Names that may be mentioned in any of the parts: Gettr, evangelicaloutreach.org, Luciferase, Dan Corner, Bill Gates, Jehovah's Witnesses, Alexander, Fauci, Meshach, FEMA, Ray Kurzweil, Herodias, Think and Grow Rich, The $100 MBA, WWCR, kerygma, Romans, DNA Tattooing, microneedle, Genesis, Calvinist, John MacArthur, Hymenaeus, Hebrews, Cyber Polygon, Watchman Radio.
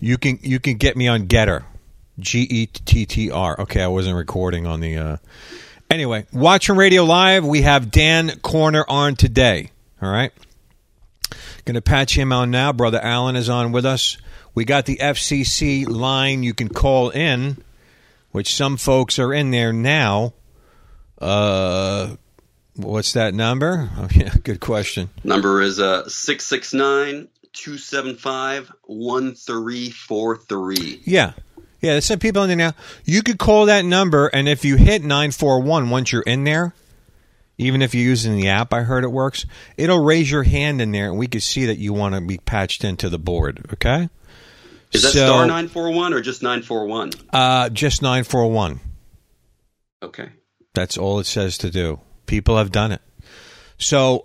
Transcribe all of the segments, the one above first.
You can get me on Getter, Gettr. Okay, I wasn't recording on the. Anyway, Watchman Radio Live. We have Dan Corner on today. All right, going to patch him on now. Brother Allen is on with us. We got the FCC line. You can call in, which some folks are in there now. What's that number? Oh, yeah, good question. Number is 669-275-1343. Yeah, there's some people in there now. You could call that number, and if you hit 941 once you're in there, even if you're using the app, I heard it works, it'll raise your hand in there, and we can see that you want to be patched into the board, okay? Is that star 941 or just 941? Just 941. Okay. That's all it says to do. People have done it. So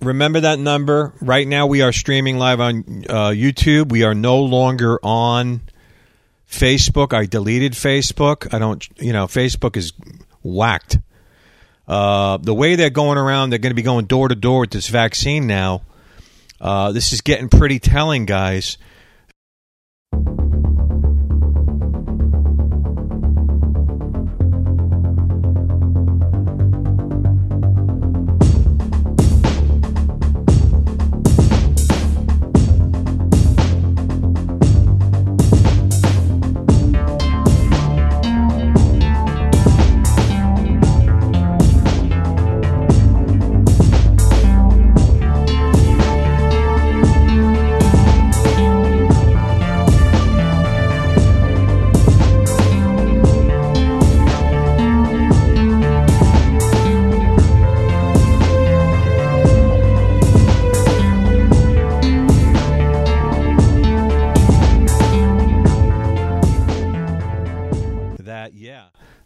remember that number. Right now we are streaming live on YouTube. We are no longer on Facebook. I deleted Facebook. I don't, Facebook is whacked. The way they're going around, they're going to be going door to door with this vaccine now. This is getting pretty telling, guys.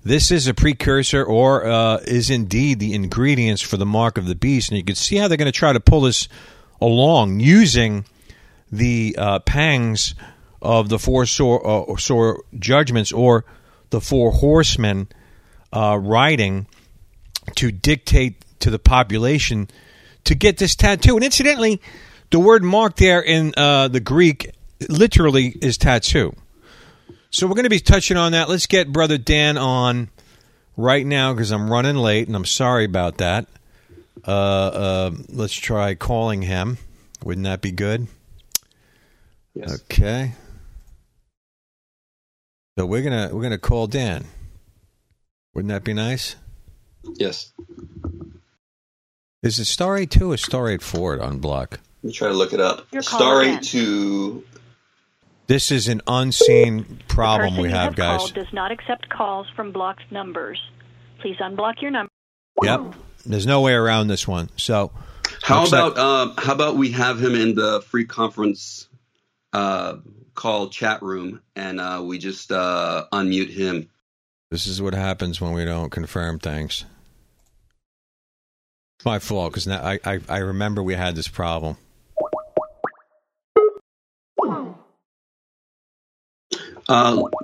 This is a precursor or is indeed the ingredients for the mark of the beast. And you can see how they're going to try to pull this along using the pangs of the four judgments or the four horsemen riding to dictate to the population to get this tattoo. And incidentally, the word mark there in the Greek literally is tattoo. So we're going to be touching on that. Let's get Brother Dan on right now because I'm running late, and I'm sorry about that. Let's try calling him. Wouldn't that be good? Yes. Okay. So we're gonna call Dan. Wouldn't that be nice? Yes. Is it star 82 or star 84 on block? Let me try to look it up. Star 82. This is an unseen problem we have, guys. The person you have called does not accept calls from blocked numbers. Please unblock your number. Yep. There's no way around this one. So, how about we have him in the free conference call chat room, and we just unmute him. This is what happens when we don't confirm things. It's my fault, because now I remember we had this problem.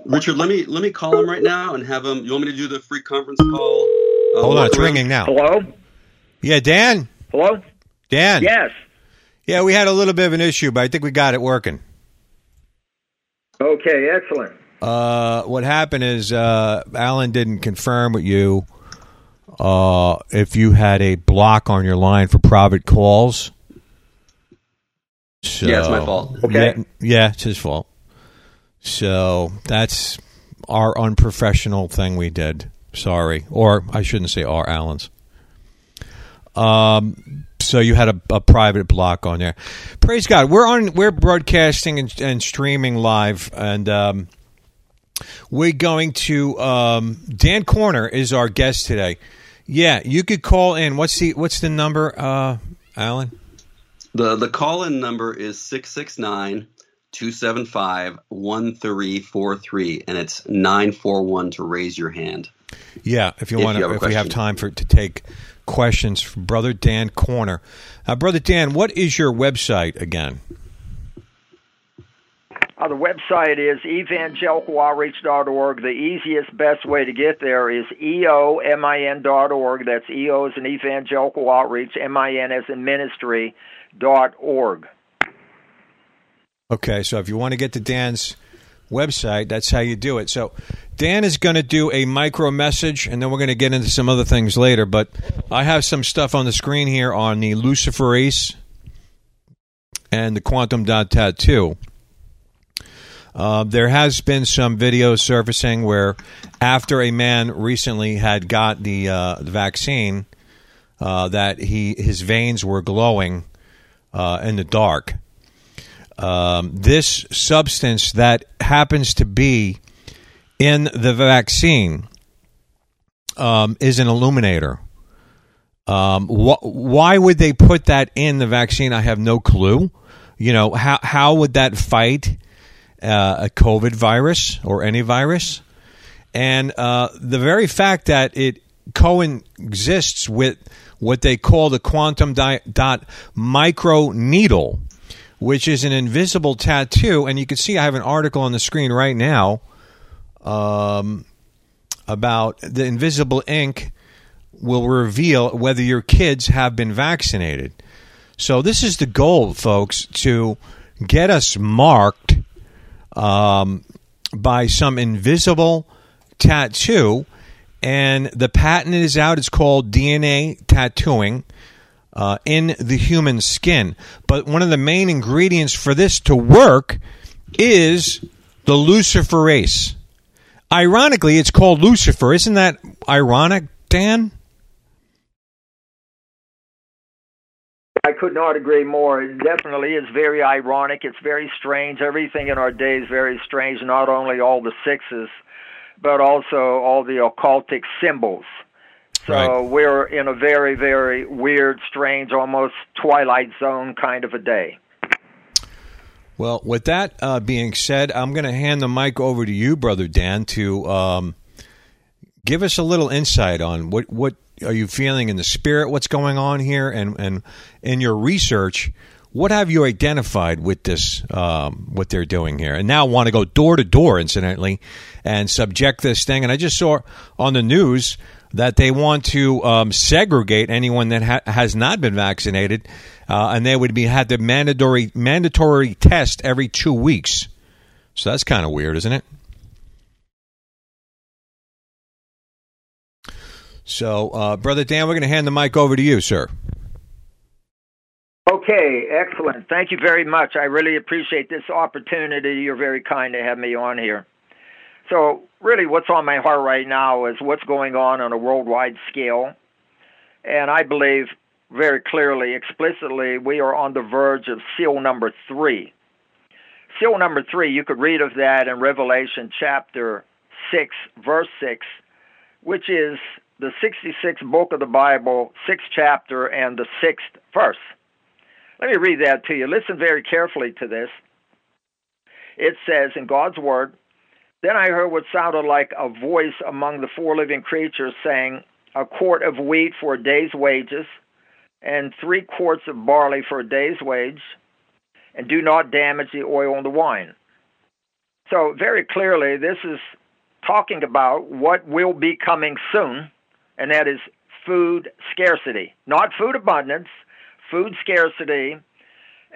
Richard, let me call him right now and have him. You want me to do the free conference call? Hold on, it's ringing now. Hello? Yeah, Dan? Hello? Dan? Yes. Yeah, we had a little bit of an issue, but I think we got it working. Okay, excellent. What happened is Alan didn't confirm with you if you had a block on your line for private calls. So, yeah, it's my fault. Okay. Yeah, it's his fault. So that's our unprofessional thing we did. Sorry. Or I shouldn't say our, Allen's. So you had a private block on there. Praise God. We're broadcasting and streaming live. And we're going to Dan Corner is our guest today. Yeah, you could call in. What's the number, Allen? The call-in number is 669 275-1343, and it's 941 to raise your hand. Yeah, if we have time to take questions from Brother Dan Corner. Brother Dan, what is your website again? The website is evangelicaloutreach.org. The easiest, best way to get there is EOMIN.org. That's EO as in evangelical outreach, MIN as in ministry.org. Okay, so if you want to get to Dan's website, that's how you do it. So Dan is going to do a micro message, and then we're going to get into some other things later. But I have some stuff on the screen here on the Luciferase and the Quantum Dot Tattoo. There has been some video surfacing where after a man recently had got the vaccine, that his veins were glowing in the dark. This substance that happens to be in the vaccine is an illuminator. Why would they put that in the vaccine? I have no clue. You know, how would that fight a COVID virus or any virus? And the very fact that it coexists with what they call the quantum dot micro needle, which is an invisible tattoo. And you can see I have an article on the screen right now about the invisible ink will reveal whether your kids have been vaccinated. So this is the goal, folks, to get us marked by some invisible tattoo. And the patent is out. It's called DNA Tattooing. In the human skin. But one of the main ingredients for this to work is the luciferase. Ironically, it's called Lucifer. Isn't that ironic, Dan? I could not agree more. It definitely is very ironic. It's very strange. Everything in our day is very strange, not only all the sixes, but also all the occultic symbols. So right. We're in a very, very weird, strange, almost Twilight Zone kind of a day. Well, with that being said, I'm going to hand the mic over to you, Brother Dan, to give us a little insight on what are you feeling in the spirit, what's going on here, and in your research, what have you identified with this, what they're doing here? And now want to go door to door, incidentally, and subject this thing. And I just saw on the news that they want to segregate anyone that has not been vaccinated, and they would have the mandatory test every 2 weeks. So that's kind of weird, isn't it? So, Brother Dan, we're going to hand the mic over to you, sir. Okay, excellent. Thank you very much. I really appreciate this opportunity. You're very kind to have me on here. So really what's on my heart right now is what's going on a worldwide scale. And I believe very clearly, explicitly, we are on the verge of seal number 3. Seal number 3, you could read of that in Revelation chapter 6, verse 6, which is the 66th book of the Bible, 6th chapter, and the 6th verse. Let me read that to you. Listen very carefully to this. It says in God's Word, "Then I heard what sounded like a voice among the four living creatures saying, 'A quart of wheat for a day's wages, and 3 quarts of barley for a day's wage, and do not damage the oil and the wine.'" So very clearly, this is talking about what will be coming soon, and that is food scarcity. Not food abundance, food scarcity.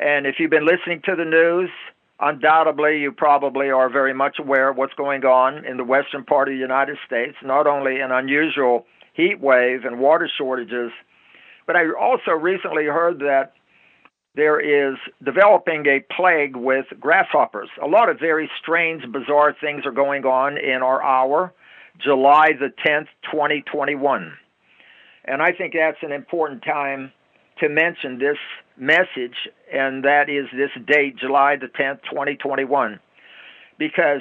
And if you've been listening to the news, undoubtedly, you probably are very much aware of what's going on in the western part of the United States, not only an unusual heat wave and water shortages, but I also recently heard that there is developing a plague with grasshoppers. A lot of very strange, bizarre things are going on in our hour, July the 10th, 2021. And I think that's an important time to mention this message, and that is this date, July the 10th, 2021, because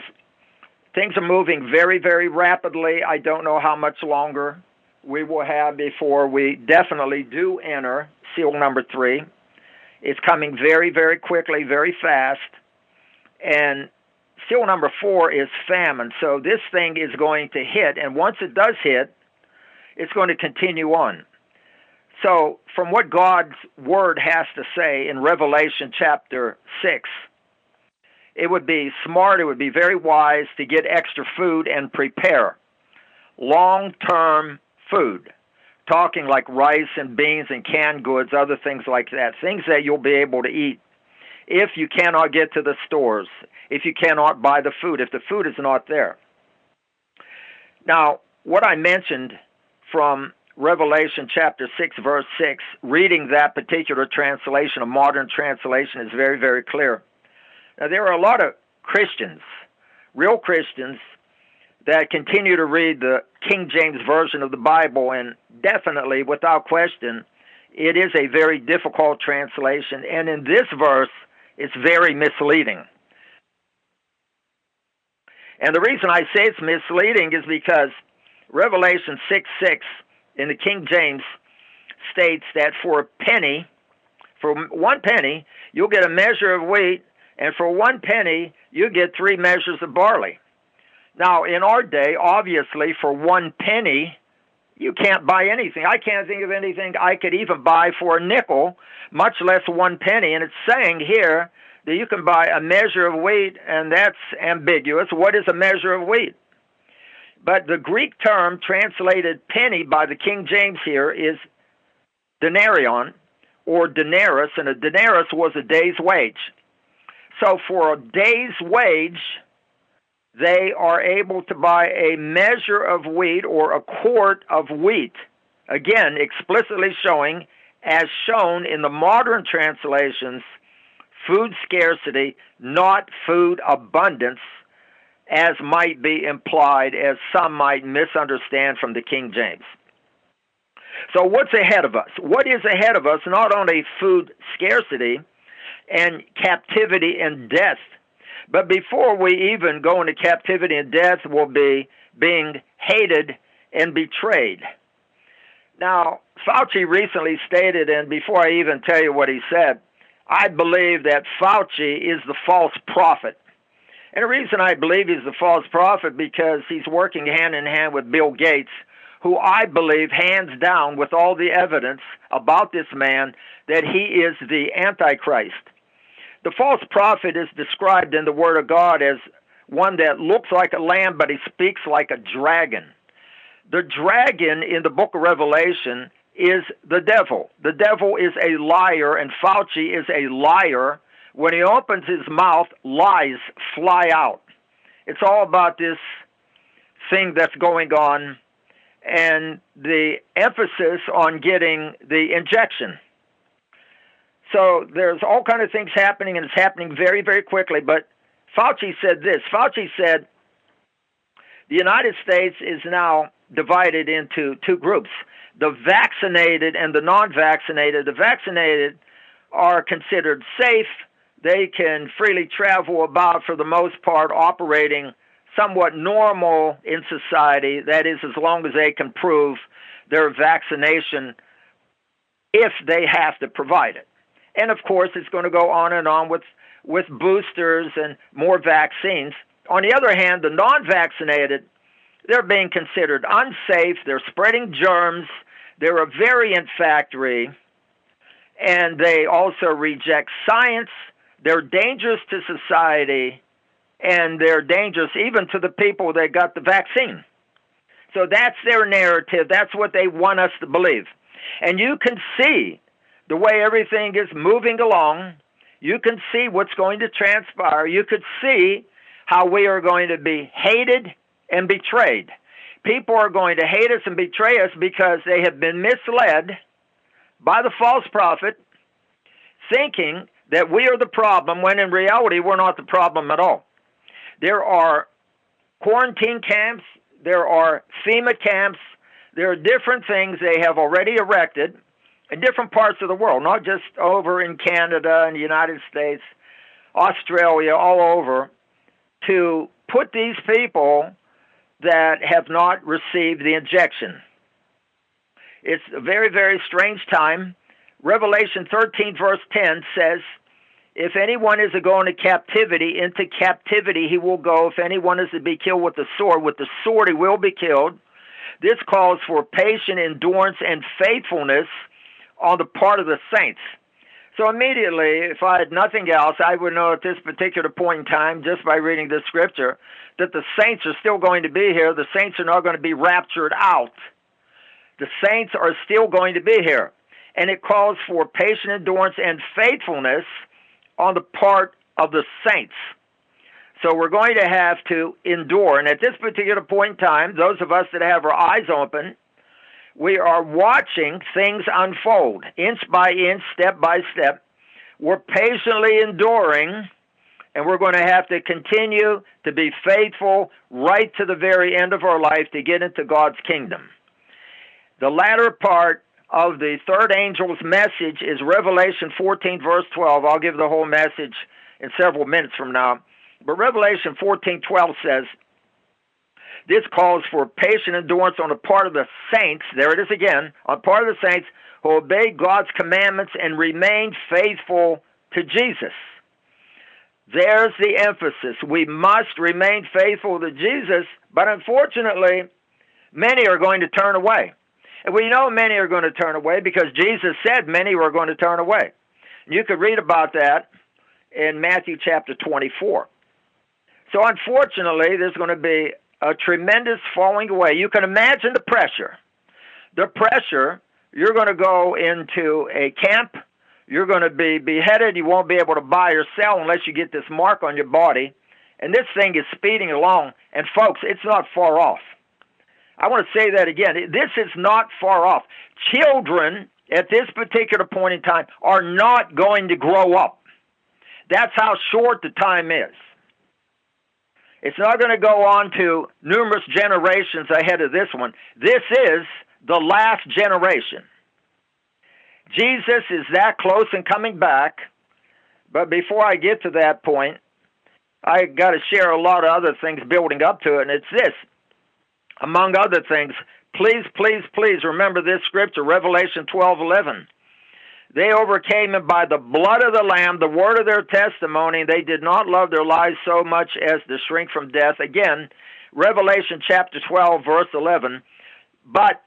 things are moving very, very rapidly. I don't know how much longer we will have before we definitely do enter seal number 3. It's coming very, very quickly, very fast, and seal number 4 is famine. So this thing is going to hit, and once it does hit, it's going to continue on. So from what God's Word has to say in Revelation chapter 6, it would be smart, it would be very wise to get extra food and prepare long-term food, talking like rice and beans and canned goods, other things like that, things that you'll be able to eat if you cannot get to the stores, if you cannot buy the food, if the food is not there. Now, what I mentioned from Revelation chapter 6, verse 6, reading that particular translation, a modern translation, is very, very clear. Now, there are a lot of Christians, real Christians, that continue to read the King James Version of the Bible, and definitely, without question, it is a very difficult translation, and in this verse, it's very misleading. And the reason I say it's misleading is because Revelation 6:6 in the King James states that for one penny, you'll get a measure of wheat, and for 1 penny, you get 3 measures of barley. Now, in our day, obviously, for 1 penny, you can't buy anything. I can't think of anything I could even buy for a nickel, much less 1 penny. And it's saying here that you can buy a measure of wheat, and that's ambiguous. What is a measure of wheat? But the Greek term translated penny by the King James here is denarion or denarius, and a denarius was a day's wage. So for a day's wage, they are able to buy a measure of wheat or a quart of wheat, again, explicitly showing, as shown in the modern translations, food scarcity, not food abundance, as might be implied, as some might misunderstand from the King James. So what's ahead of us? What is ahead of us? Not only food scarcity and captivity and death, but before we even go into captivity and death, we'll be being hated and betrayed. Now, Fauci recently stated, and before I even tell you what he said, I believe that Fauci is the false prophet. And the reason I believe he's the false prophet because he's working hand in hand with Bill Gates, who I believe, hands down, with all the evidence about this man, that he is the Antichrist. The false prophet is described in the Word of God as one that looks like a lamb, but he speaks like a dragon. The dragon in the book of Revelation is the devil. The devil is a liar, and Fauci is a liar. When he opens his mouth, lies fly out. It's all about this thing that's going on and the emphasis on getting the injection. So there's all kinds of things happening, and it's happening very, very quickly. But Fauci said this. Fauci said the United States is now divided into two groups, the vaccinated and the non-vaccinated. The vaccinated are considered safe. They can freely travel about, for the most part, operating somewhat normal in society. That is, as long as they can prove their vaccination if they have to provide it. And, of course, it's going to go on and on with boosters and more vaccines. On the other hand, the non-vaccinated, they're being considered unsafe. They're spreading germs. They're a variant factory. And they also reject science. They're dangerous to society. And they're dangerous even to the people that got the vaccine. So that's their narrative. That's what they want us to believe. And you can see the way everything is moving along, you can see what's going to transpire. You could see how we are going to be hated and betrayed. People are going to hate us and betray us because they have been misled by the false prophet, thinking that we are the problem, when in reality we're not the problem at all. There are quarantine camps, there are FEMA camps, there are different things they have already erected in different parts of the world, not just over in Canada and the United States, Australia, all over, to put these people that have not received the injection. It's a very, very strange time. Revelation 13, verse 10 says, if anyone is to go into captivity he will go. If anyone is to be killed with the sword he will be killed. This calls for patient endurance and faithfulness on the part of the saints. So immediately, if I had nothing else, I would know at this particular point in time, just by reading this scripture, that the saints are still going to be here. The saints are not going to be raptured out. The saints are still going to be here. And it calls for patient endurance and faithfulness on the part of the saints. So we're going to have to endure. And at this particular point in time, those of us that have our eyes open, we are watching things unfold, inch by inch, step by step. We're patiently enduring, and we're going to have to continue to be faithful right to the very end of our life to get into God's kingdom. The latter part of the third angel's message is Revelation 14, verse 12. I'll give the whole message in several minutes from now. But Revelation 14:12 says, this calls for patient endurance on the part of the saints, there it is again, on the part of the saints who obey God's commandments and remain faithful to Jesus. There's the emphasis. We must remain faithful to Jesus, but unfortunately, many are going to turn away. And we know many are going to turn away because Jesus said many were going to turn away. And you could read about that in Matthew chapter 24. So unfortunately, there's going to be a tremendous falling away. You can imagine the pressure. The pressure, you're going to go into a camp, you're going to be beheaded, you won't be able to buy or sell unless you get this mark on your body. And this thing is speeding along. And folks, it's not far off. I want to say that again. This is not far off. Children at this particular point in time are not going to grow up. That's how short the time is. It's not going to go on to numerous generations ahead of this one. This is the last generation. Jesus is that close and coming back. But before I get to that point, I got to share a lot of other things building up to it, and it's this. Among other things, please, please, please remember this scripture, Revelation 12:11. They overcame him by the blood of the Lamb, the word of their testimony. They did not love their lives so much as to shrink from death. Again, Revelation chapter 12, verse 11. But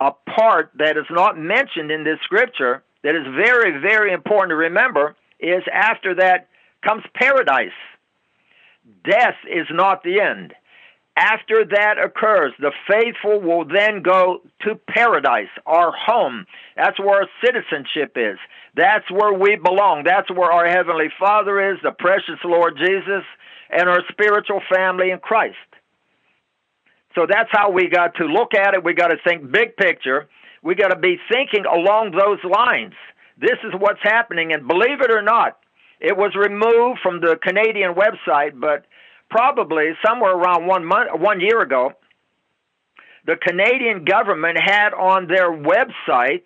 a part that is not mentioned in this scripture that is very, very important to remember is after that comes paradise. Death is not the end. After that occurs, the faithful will then go to paradise, our home. That's where our citizenship is. That's where we belong. That's where our Heavenly Father is, the precious Lord Jesus, and our spiritual family in Christ. So that's how we got to look at it. We got to think big picture. We got to be thinking along those lines. This is what's happening, and believe it or not, it was removed from the Canadian website, but probably somewhere around 1 year ago, the Canadian government had on their website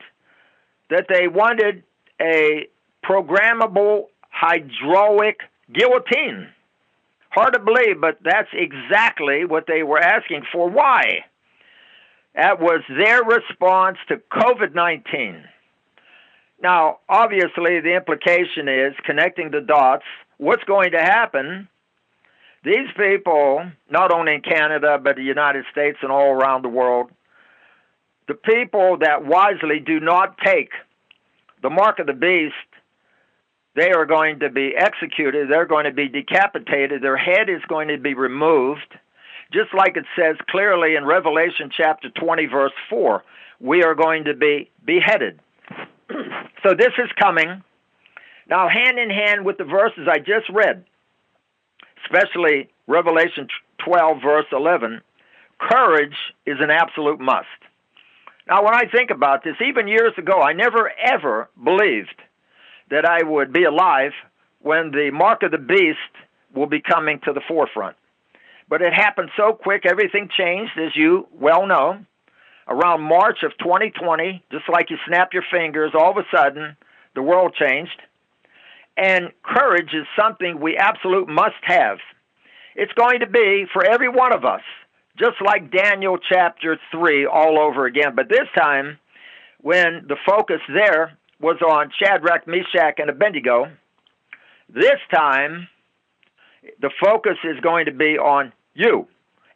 that they wanted a programmable hydraulic guillotine. Hard to believe, but that's exactly what they were asking for. Why? That was their response to COVID-19. Now, obviously, the implication is, connecting the dots, what's going to happen? These people, not only in Canada, but the United States and all around the world, the people that wisely do not take the mark of the beast, they are going to be executed, they're going to be decapitated, their head is going to be removed, just like it says clearly in Revelation chapter 20, verse 4, we are going to be beheaded. So this is coming. Now, hand in hand with the verses I just read, especially Revelation 12, verse 11, courage is an absolute must. Now, when I think about this, even years ago, I never, ever believed that I would be alive when the mark of the beast will be coming to the forefront. But it happened so quick, everything changed, as you well know. Around March of 2020, just like you snap your fingers, all of a sudden, the world changed. And courage is something we absolute must have. It's going to be for every one of us, just like Daniel chapter 3 all over again. But this time, when the focus there was on Shadrach, Meshach, and Abednego, this time the focus is going to be on you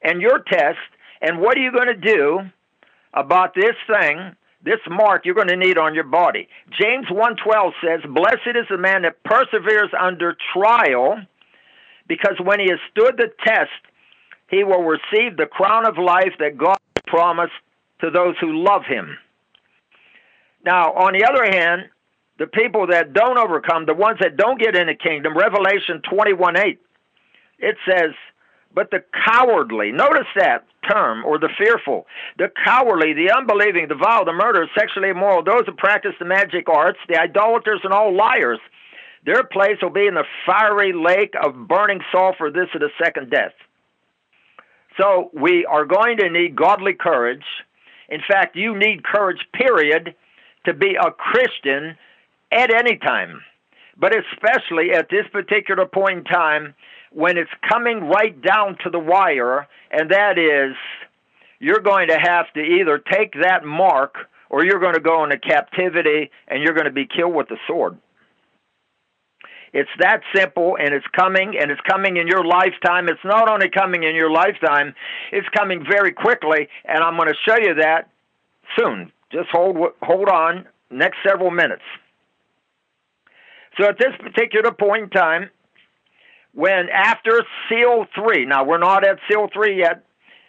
and your test. And what are you going to do about this thing? This mark you're going to need on your body. James 1:12 says, "Blessed is the man that perseveres under trial, because when he has stood the test, he will receive the crown of life that God promised to those who love him." Now, on the other hand, the people that don't overcome, the ones that don't get in the kingdom, Revelation 21:8, it says, but the cowardly, notice that term, or the fearful, the cowardly, the unbelieving, the vile, the murderers, sexually immoral, those who practice the magic arts, the idolaters, and all liars, their place will be in the fiery lake of burning sulfur. This is the second death. So we are going to need godly courage. In fact, you need courage, period, to be a Christian at any time, but especially at this particular point in time when it's coming right down to the wire, and that is you're going to have to either take that mark or you're going to go into captivity and you're going to be killed with the sword. It's that simple, and it's coming in your lifetime. It's not only coming in your lifetime, it's coming very quickly, and I'm going to show you that soon. Just hold on, next several minutes. So at this particular point in time, when after Seal 3, now we're not at Seal 3 yet,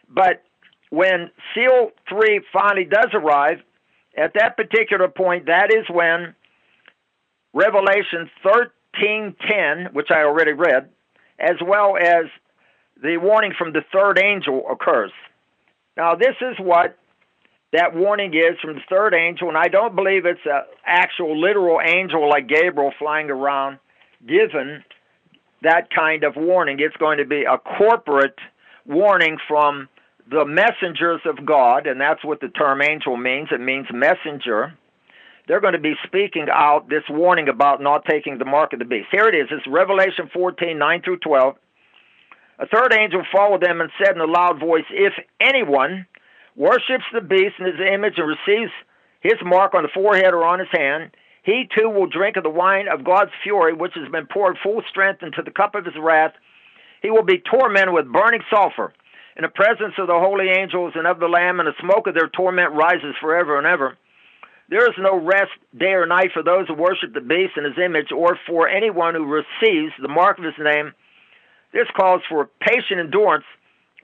but when Seal 3 finally does arrive, at that particular point, that is when Revelation 13:10, which I already read, as well as the warning from the third angel occurs. Now this is what that warning is from the third angel, and I don't believe it's an actual literal angel like Gabriel flying around given that kind of warning. It's going to be a corporate warning from the messengers of God, and that's what the term angel means. It means messenger. They're going to be speaking out this warning about not taking the mark of the beast. Here it is. It's Revelation 14:9-12. A third angel followed them and said in a loud voice, if anyone worships the beast in his image and receives his mark on the forehead or on his hand, he too will drink of the wine of God's fury, which has been poured full strength into the cup of his wrath. He will be tormented with burning sulfur in the presence of the holy angels and of the Lamb, and the smoke of their torment rises forever and ever. There is no rest day or night for those who worship the beast and his image, or for anyone who receives the mark of his name. This calls for patient endurance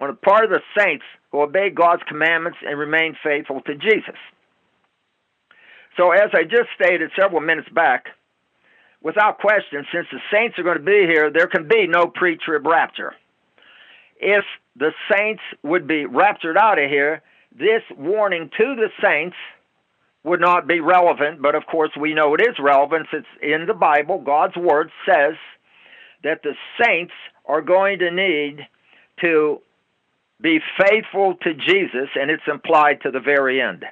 on the part of the saints who obey God's commandments and remain faithful to Jesus. So as I just stated several minutes back, without question, since the saints are going to be here, there can be no pre-trib rapture. If the saints would be raptured out of here, this warning to the saints would not be relevant, but of course we know it is relevant. It's in the Bible. God's Word says that the saints are going to need to be faithful to Jesus, and it's implied to the very end.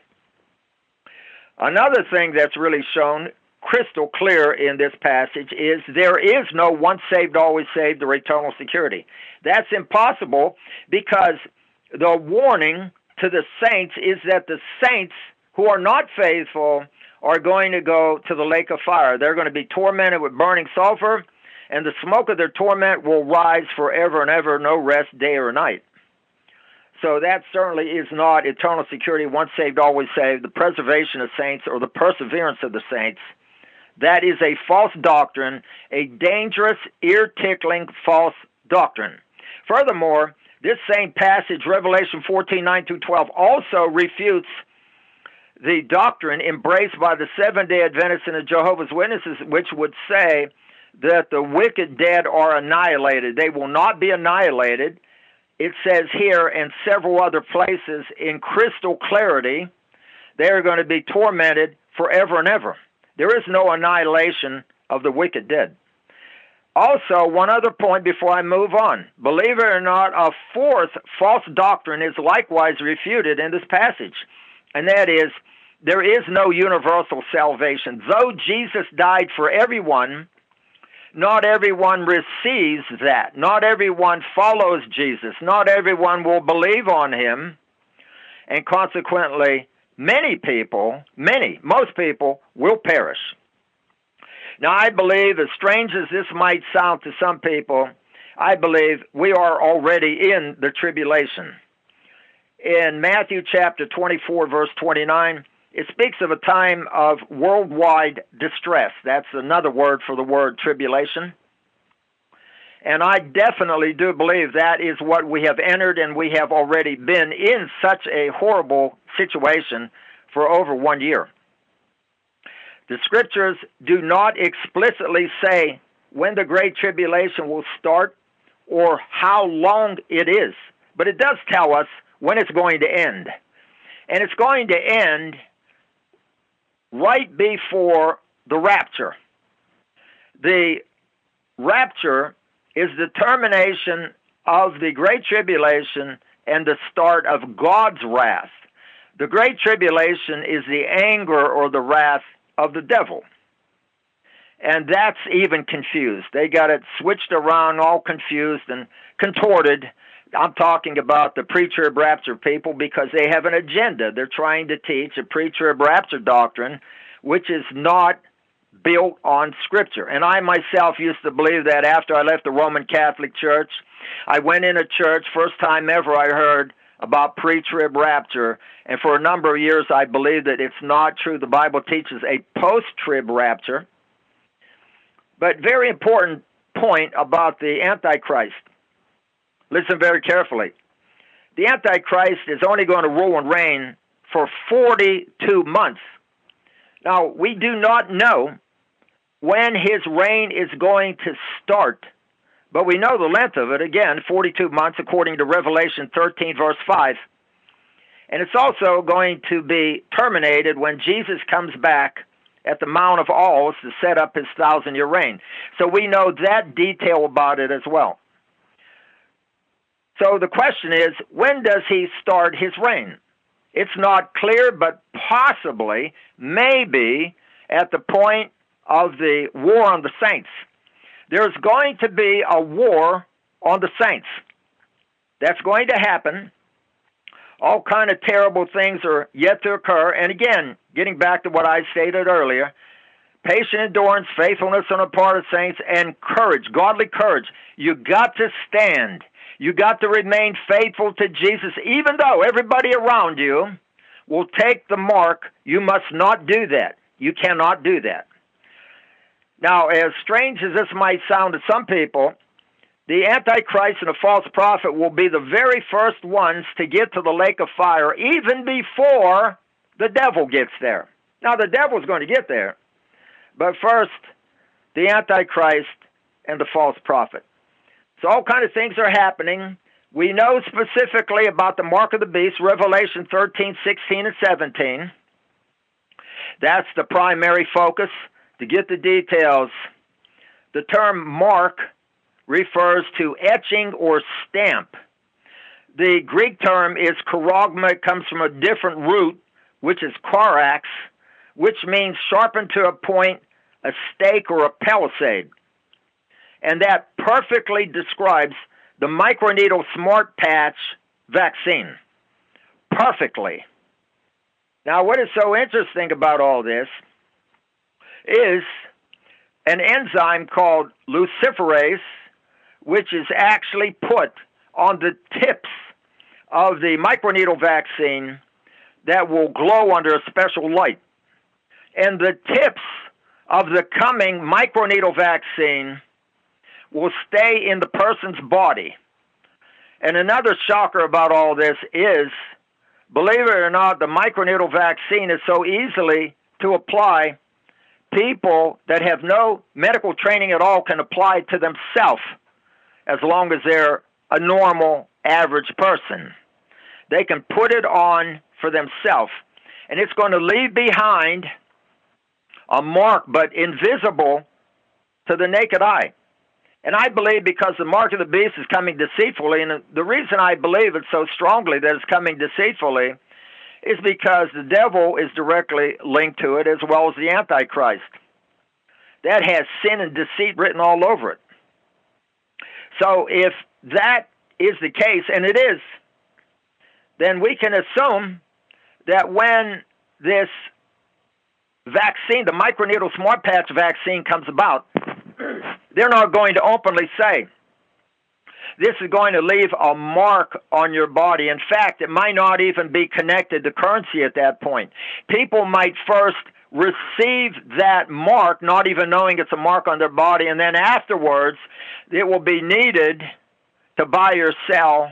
Another thing that's really shown crystal clear in this passage is there is no once saved, always saved, or eternal security. That's impossible because the warning to the saints is that the saints who are not faithful are going to go to the lake of fire. They're going to be tormented with burning sulfur, and the smoke of their torment will rise forever and ever, no rest day or night. So that certainly is not eternal security, once saved, always saved, the preservation of saints or the perseverance of the saints. That is a false doctrine, a dangerous, ear-tickling false doctrine. Furthermore, this same passage, Revelation 14:9-12, also refutes the doctrine embraced by the Seventh-day Adventists and the Jehovah's Witnesses, which would say that the wicked dead are annihilated. They will not be annihilated. It says here and several other places in crystal clarity, they are going to be tormented forever and ever. There is no annihilation of the wicked dead. Also, one other point before I move on. Believe it or not, a fourth false doctrine is likewise refuted in this passage, and that is there is no universal salvation. Though Jesus died for everyone, not everyone receives that. Not everyone follows Jesus. Not everyone will believe on him. And consequently, most people, will perish. Now, I believe, as strange as this might sound to some people, I believe we are already in the tribulation. In Matthew chapter 24, verse 29, it speaks of a time of worldwide distress. That's another word for the word tribulation. And I definitely do believe that is what we have entered, and we have already been in such a horrible situation for over 1 year. The scriptures do not explicitly say when the Great Tribulation will start or how long it is, but it does tell us when it's going to end. And it's going to end right before the rapture. The rapture is the termination of the Great Tribulation and the start of God's wrath. The Great Tribulation is the anger or the wrath of the devil. And that's even confused. They got it switched around, all confused and contorted. I'm talking about the preacher of rapture people because they have an agenda. They're trying to teach a preacher of rapture doctrine, which is not built on Scripture. And I myself used to believe that after I left the Roman Catholic Church. I went in a church, first time ever I heard about pre-trib rapture, and for a number of years I believed that it's not true. The Bible teaches a post-trib rapture. But very important point about the Antichrist. Listen very carefully. The Antichrist is only going to rule and reign for 42 months. Now, we do not know when his reign is going to start, but we know the length of it, again, 42 months, according to Revelation 13, verse 5. And it's also going to be terminated when Jesus comes back at the Mount of Olives to set up his 1,000-year reign. So we know that detail about it as well. So the question is, when does he start his reign? It's not clear, but possibly, maybe, at the point of the war on the saints. There's going to be a war on the saints. That's going to happen. All kind of terrible things are yet to occur. And again, getting back to what I stated earlier, patient endurance, faithfulness on the part of saints, and courage, godly courage. You got to stand. You got to remain faithful to Jesus, even though everybody around you will take the mark. You must not do that. You cannot do that. Now, as strange as this might sound to some people, the Antichrist and the false prophet will be the very first ones to get to the lake of fire, even before the devil gets there. Now, the devil's going to get there, but first, the Antichrist and the false prophet. So all kinds of things are happening. We know specifically about the mark of the beast, Revelation 13, 16, and 17. That's the primary focus. To get the details, the term mark refers to etching or stamp. The Greek term is kerygma. It comes from a different root, which is korax, which means sharpened to a point, a stake, or a palisade. And that perfectly describes the microneedle smart patch vaccine. Perfectly. Now, what is so interesting about all this is an enzyme called luciferase, which is actually put on the tips of the microneedle vaccine that will glow under a special light. And the tips of the coming microneedle vaccine will stay in the person's body. And another shocker about all this is, believe it or not, the microneedle vaccine is so easily to apply, people that have no medical training at all can apply it to themselves as long as they're a normal, average person. They can put it on for themselves. And it's going to leave behind a mark, but invisible to the naked eye. And I believe because the mark of the beast is coming deceitfully, and the reason I believe it so strongly that it's coming deceitfully is because the devil is directly linked to it as well as the Antichrist. That has sin and deceit written all over it. So if that is the case, and it is, then we can assume that when this vaccine, the microneedle smart patch vaccine, comes about, they're not going to openly say, this is going to leave a mark on your body. In fact, it might not even be connected to currency at that point. People might first receive that mark, not even knowing it's a mark on their body, and then afterwards it will be needed to buy or sell,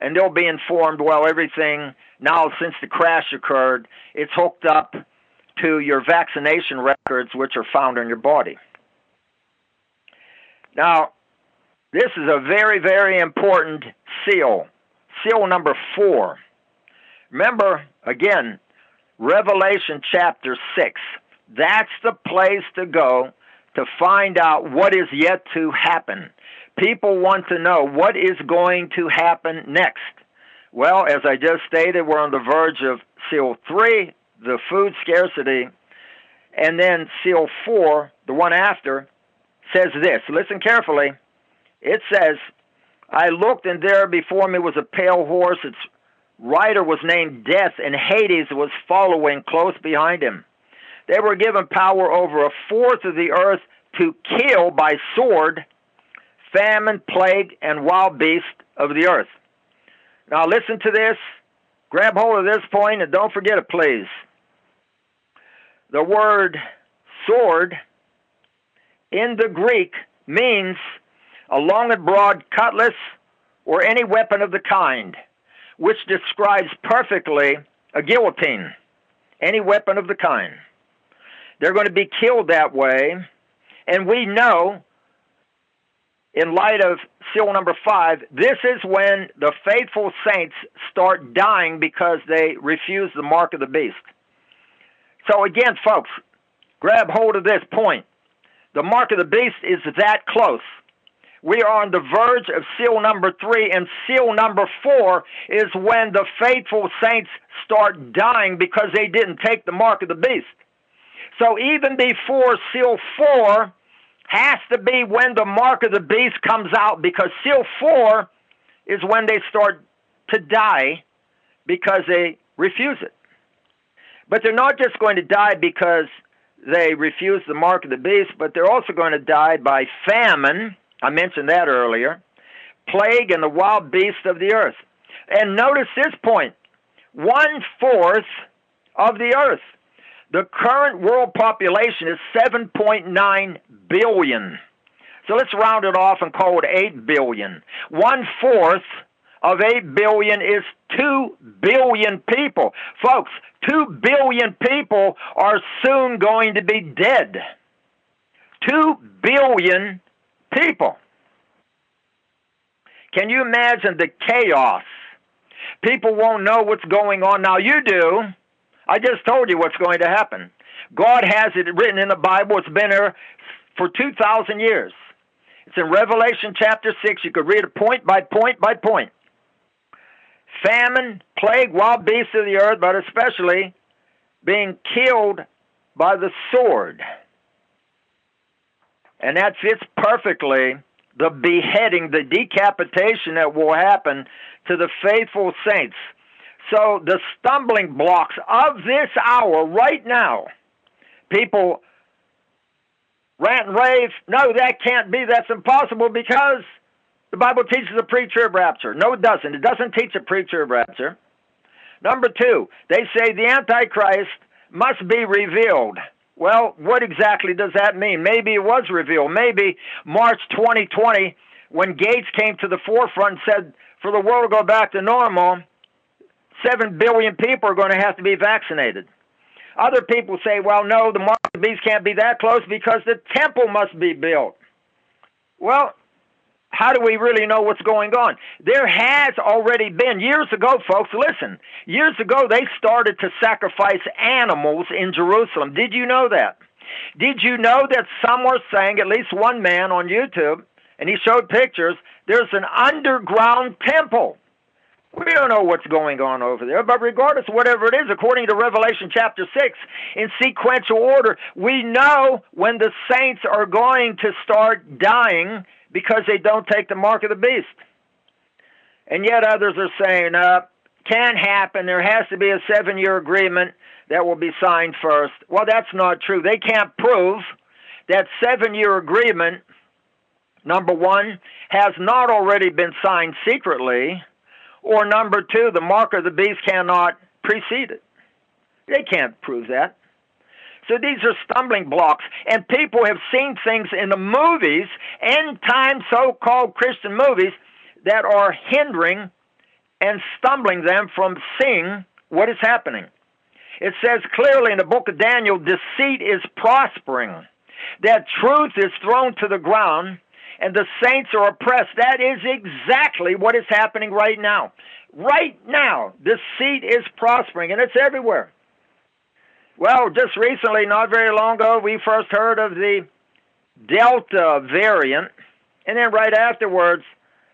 and they'll be informed, well, everything now since the crash occurred, it's hooked up to your vaccination record. records which are found in your body. Now, this is a very, very important seal. Seal number 4. Remember, again, Revelation chapter 6. That's the place to go to find out what is yet to happen. People want to know what is going to happen next. Well, as I just stated, we're on the verge of seal 3, the food scarcity, and then seal 4, the one after, says this. Listen carefully. It says, I looked, and there before me was a pale horse. Its rider was named Death, and Hades was following close behind him. They were given power over a fourth of the earth to kill by sword, famine, plague, and wild beast of the earth. Now listen to this, grab hold of this point, and don't forget it, please. The word sword in the Greek means a long and broad cutlass or any weapon of the kind, which describes perfectly a guillotine, any weapon of the kind. They're going to be killed that way, and we know, in light of seal number 5, this is when the faithful saints start dying because they refuse the mark of the beast. So again, folks, grab hold of this point. The mark of the beast is that close. We are on the verge of seal number 3, and seal number 4 is when the faithful saints start dying because they didn't take the mark of the beast. So even before seal 4, has to be when the mark of the beast comes out, because seal 4 is when they start to die because they refuse it. But they're not just going to die because they refuse the mark of the beast, but they're also going to die by famine, I mentioned that earlier, plague, and the wild beast of the earth. And notice this point, 1/4 of the earth. The current world population is 7.9 billion. So let's round it off and call it 8 billion. 1/4 of 8 billion is 2 billion people. Folks, 2 billion people are soon going to be dead. 2 billion people. Can you imagine the chaos? People won't know what's going on. Now you do. I just told you what's going to happen. God has it written in the Bible. It's been there for 2,000 years. It's in Revelation chapter 6. You could read it point by point by point. Famine, plague, wild beasts of the earth, but especially being killed by the sword. And that fits perfectly the beheading, the decapitation that will happen to the faithful saints. So the stumbling blocks of this hour right now, people rant and rave, no, that can't be, that's impossible, because the Bible teaches a pre-trib rapture. No, it doesn't. It doesn't teach a pre-trib rapture. Number 2, they say the Antichrist must be revealed. Well, what exactly does that mean? Maybe it was revealed. Maybe March 2020, when Gates came to the forefront and said, for the world to go back to normal, 7 billion people are going to have to be vaccinated. Other people say, well, no, the mark of the beast can't be that close because the temple must be built. Well, how do we really know what's going on? There has already been, years ago, folks, listen, years ago they started to sacrifice animals in Jerusalem. Did you know that? Did you know that some were saying, at least one man on YouTube, and he showed pictures, there's an underground temple. We don't know what's going on over there, but regardless of whatever it is, according to Revelation chapter 6, in sequential order, we know when the saints are going to start dying because they don't take the mark of the beast. And yet others are saying, can't happen, there has to be a 7-year agreement that will be signed first. Well, that's not true. They can't prove that 7-year agreement, number 1, has not already been signed secretly, or number 2, the mark of the beast cannot precede it. They can't prove that. So these are stumbling blocks. And people have seen things in the movies, end-time so-called Christian movies, that are hindering and stumbling them from seeing what is happening. It says clearly in the book of Daniel, deceit is prospering. That truth is thrown to the ground, and the saints are oppressed. That is exactly what is happening right now. Right now, deceit is prospering, and it's everywhere. Well, just recently, not very long ago, we first heard of the Delta variant, and then right afterwards,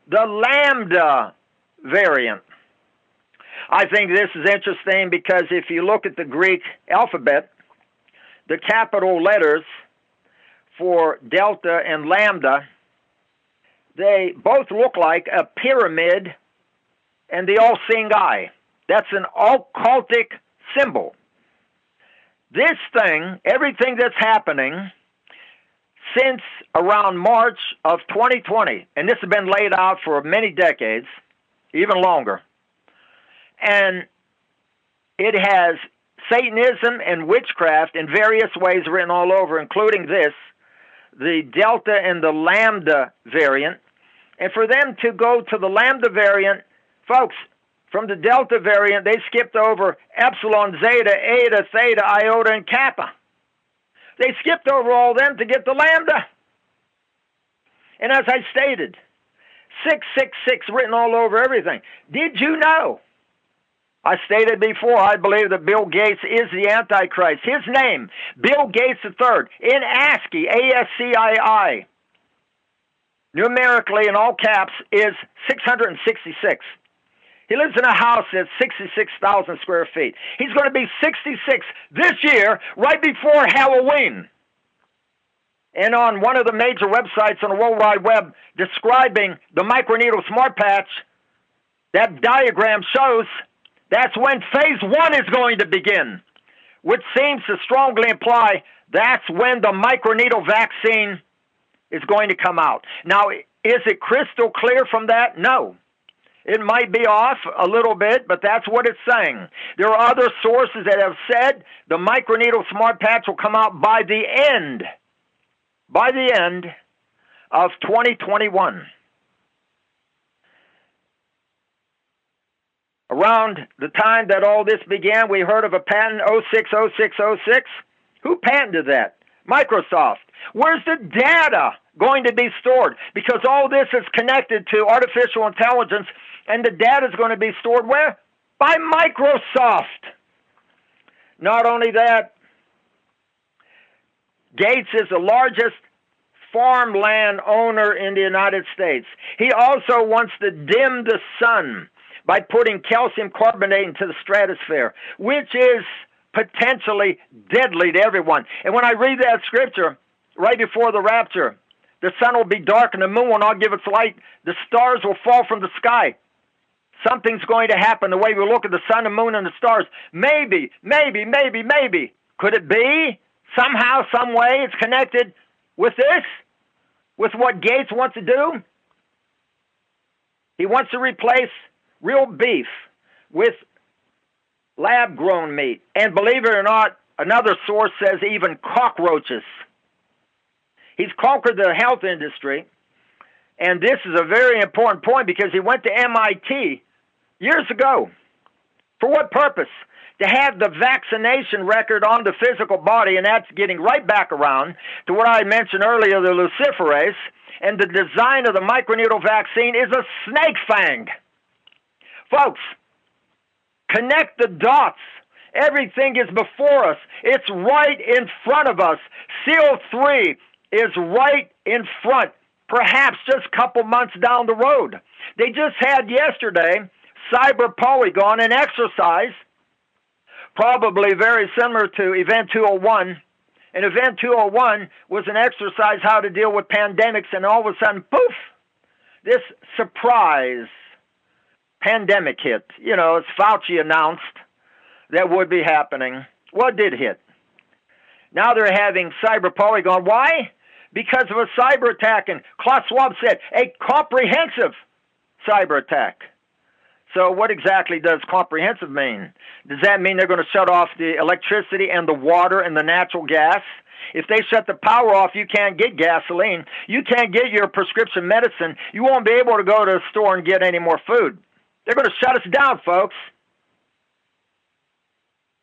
the Lambda variant. I think this is interesting because if you look at the Greek alphabet, the capital letters for Delta and Lambda, they both look like a pyramid and the all-seeing eye. That's an occultic symbol. This thing, everything that's happening since around March of 2020, and this has been laid out for many decades, even longer, and it has Satanism and witchcraft in various ways written all over, including this, the Delta and the Lambda variant. And for them to go to the Lambda variant, folks, from the Delta variant, they skipped over Epsilon, Zeta, Eta, Theta, Iota, and Kappa. They skipped over all them to get the Lambda. And as I stated, 666 written all over everything. Did you know? I stated before, I believe that Bill Gates is the Antichrist. His name, Bill Gates III, in ASCII, A-S-C-I-I, numerically in all caps, is 666. He lives in a house that's 66,000 square feet. He's going to be 66 this year, right before Halloween. And on one of the major websites on the World Wide Web describing the microneedle smart patch, that diagram shows that's when phase one is going to begin, which seems to strongly imply that's when the microneedle vaccine is going to come out. Now, is it crystal clear from that? No. It might be off a little bit, but that's what it's saying. There are other sources that have said the microneedle smart patch will come out by the end of 2021. Around the time that all this began, we heard of a patent, 060606. Who patented that? Microsoft. Where's the data going to be stored? Because all this is connected to artificial intelligence, and the data is going to be stored where? By Microsoft. Not only that, Gates is the largest farmland owner in the United States. He also wants to dim the sun by putting calcium carbonate into the stratosphere, which is potentially deadly to everyone. And when I read that scripture, right before the rapture, the sun will be dark and the moon will not give its light. The stars will fall from the sky. Something's going to happen the way we look at the sun, the moon, and the stars. Maybe. Could it be? Somehow, some way, it's connected with this? With what Gates wants to do? He wants to replace real beef with lab-grown meat. And believe it or not, another source says even cockroaches. He's conquered the health industry, and this is a very important point because he went to MIT years ago. For what purpose? To have the vaccination record on the physical body, and that's getting right back around to what I mentioned earlier, the Luciferase, and the design of the microneedle vaccine is a snake fang. Folks, connect the dots. Everything is before us. It's right in front of us. Seal 3 is right in front, perhaps just a couple months down the road. They just had yesterday Cyber Polygon, an exercise, probably very similar to Event 201. And Event 201 was an exercise how to deal with pandemics, and all of a sudden, poof, this surprise pandemic hit. You know, as Fauci announced that would be happening. Well, it did hit. Now they're having Cyber Polygon. Why? Because of a cyber attack, and Klaus Schwab said, a comprehensive cyber attack. So what exactly does comprehensive mean? Does that mean they're going to shut off the electricity and the water and the natural gas? If they shut the power off, you can't get gasoline. You can't get your prescription medicine. You won't be able to go to a store and get any more food. They're going to shut us down, folks.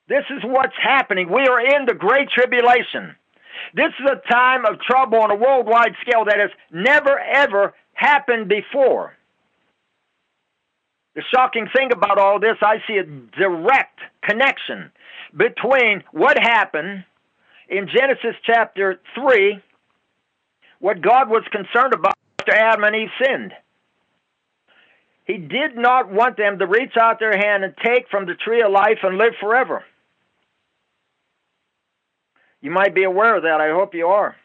This is what's happening. We are in the Great Tribulation. This is a time of trouble on a worldwide scale that has never, ever happened before. The shocking thing about all this, I see a direct connection between what happened in Genesis chapter 3, what God was concerned about after Adam and Eve sinned. He did not want them to reach out their hand and take from the tree of life and live forever. You might be aware of that. I hope you are.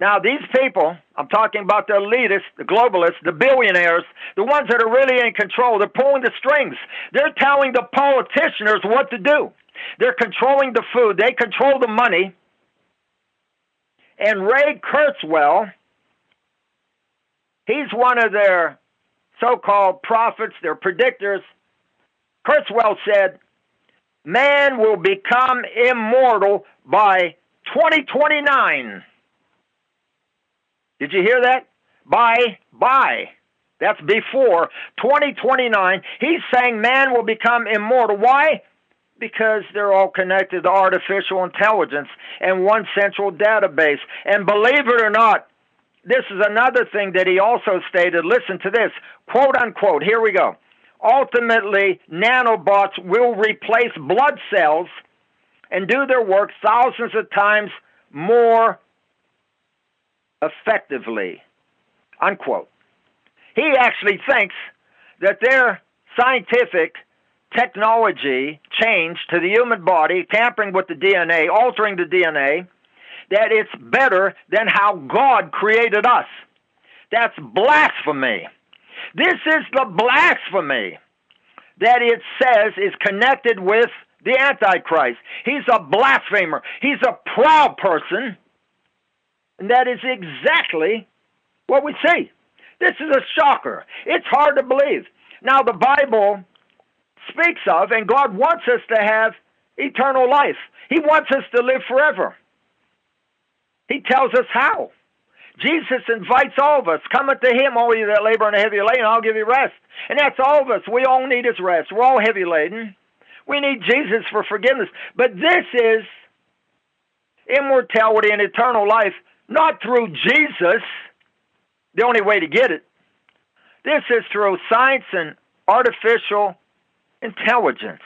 Now, these people, I'm talking about the elitists, the globalists, the billionaires, the ones that are really in control, they're pulling the strings. They're telling the politicians what to do. They're controlling the food. They control the money. And Ray Kurzweil, he's one of their so-called prophets, their predictors. Kurzweil said, man will become immortal by 2029. Did you hear that? By. That's before 2029. He's saying man will become immortal. Why? Because they're all connected to artificial intelligence and one central database. And believe it or not, this is another thing that he also stated. Listen to this. Quote, unquote. Here we go. Ultimately, nanobots will replace blood cells and do their work thousands of times more effectively, unquote. He actually thinks that their scientific technology change to the human body, tampering with the DNA, altering the DNA, that it's better than how God created us. That's blasphemy. This is the blasphemy that it says is connected with the Antichrist. He's a blasphemer. He's a proud person. And that is exactly what we see. This is a shocker. It's hard to believe. Now, the Bible speaks of, and God wants us to have eternal life. He wants us to live forever. He tells us how. Jesus invites all of us, come unto him, all you that labor and are heavy laden, I'll give you rest. And that's all of us. We all need his rest. We're all heavy laden. We need Jesus for forgiveness. But this is immortality and eternal life, not through Jesus, the only way to get it. This is through science and artificial intelligence.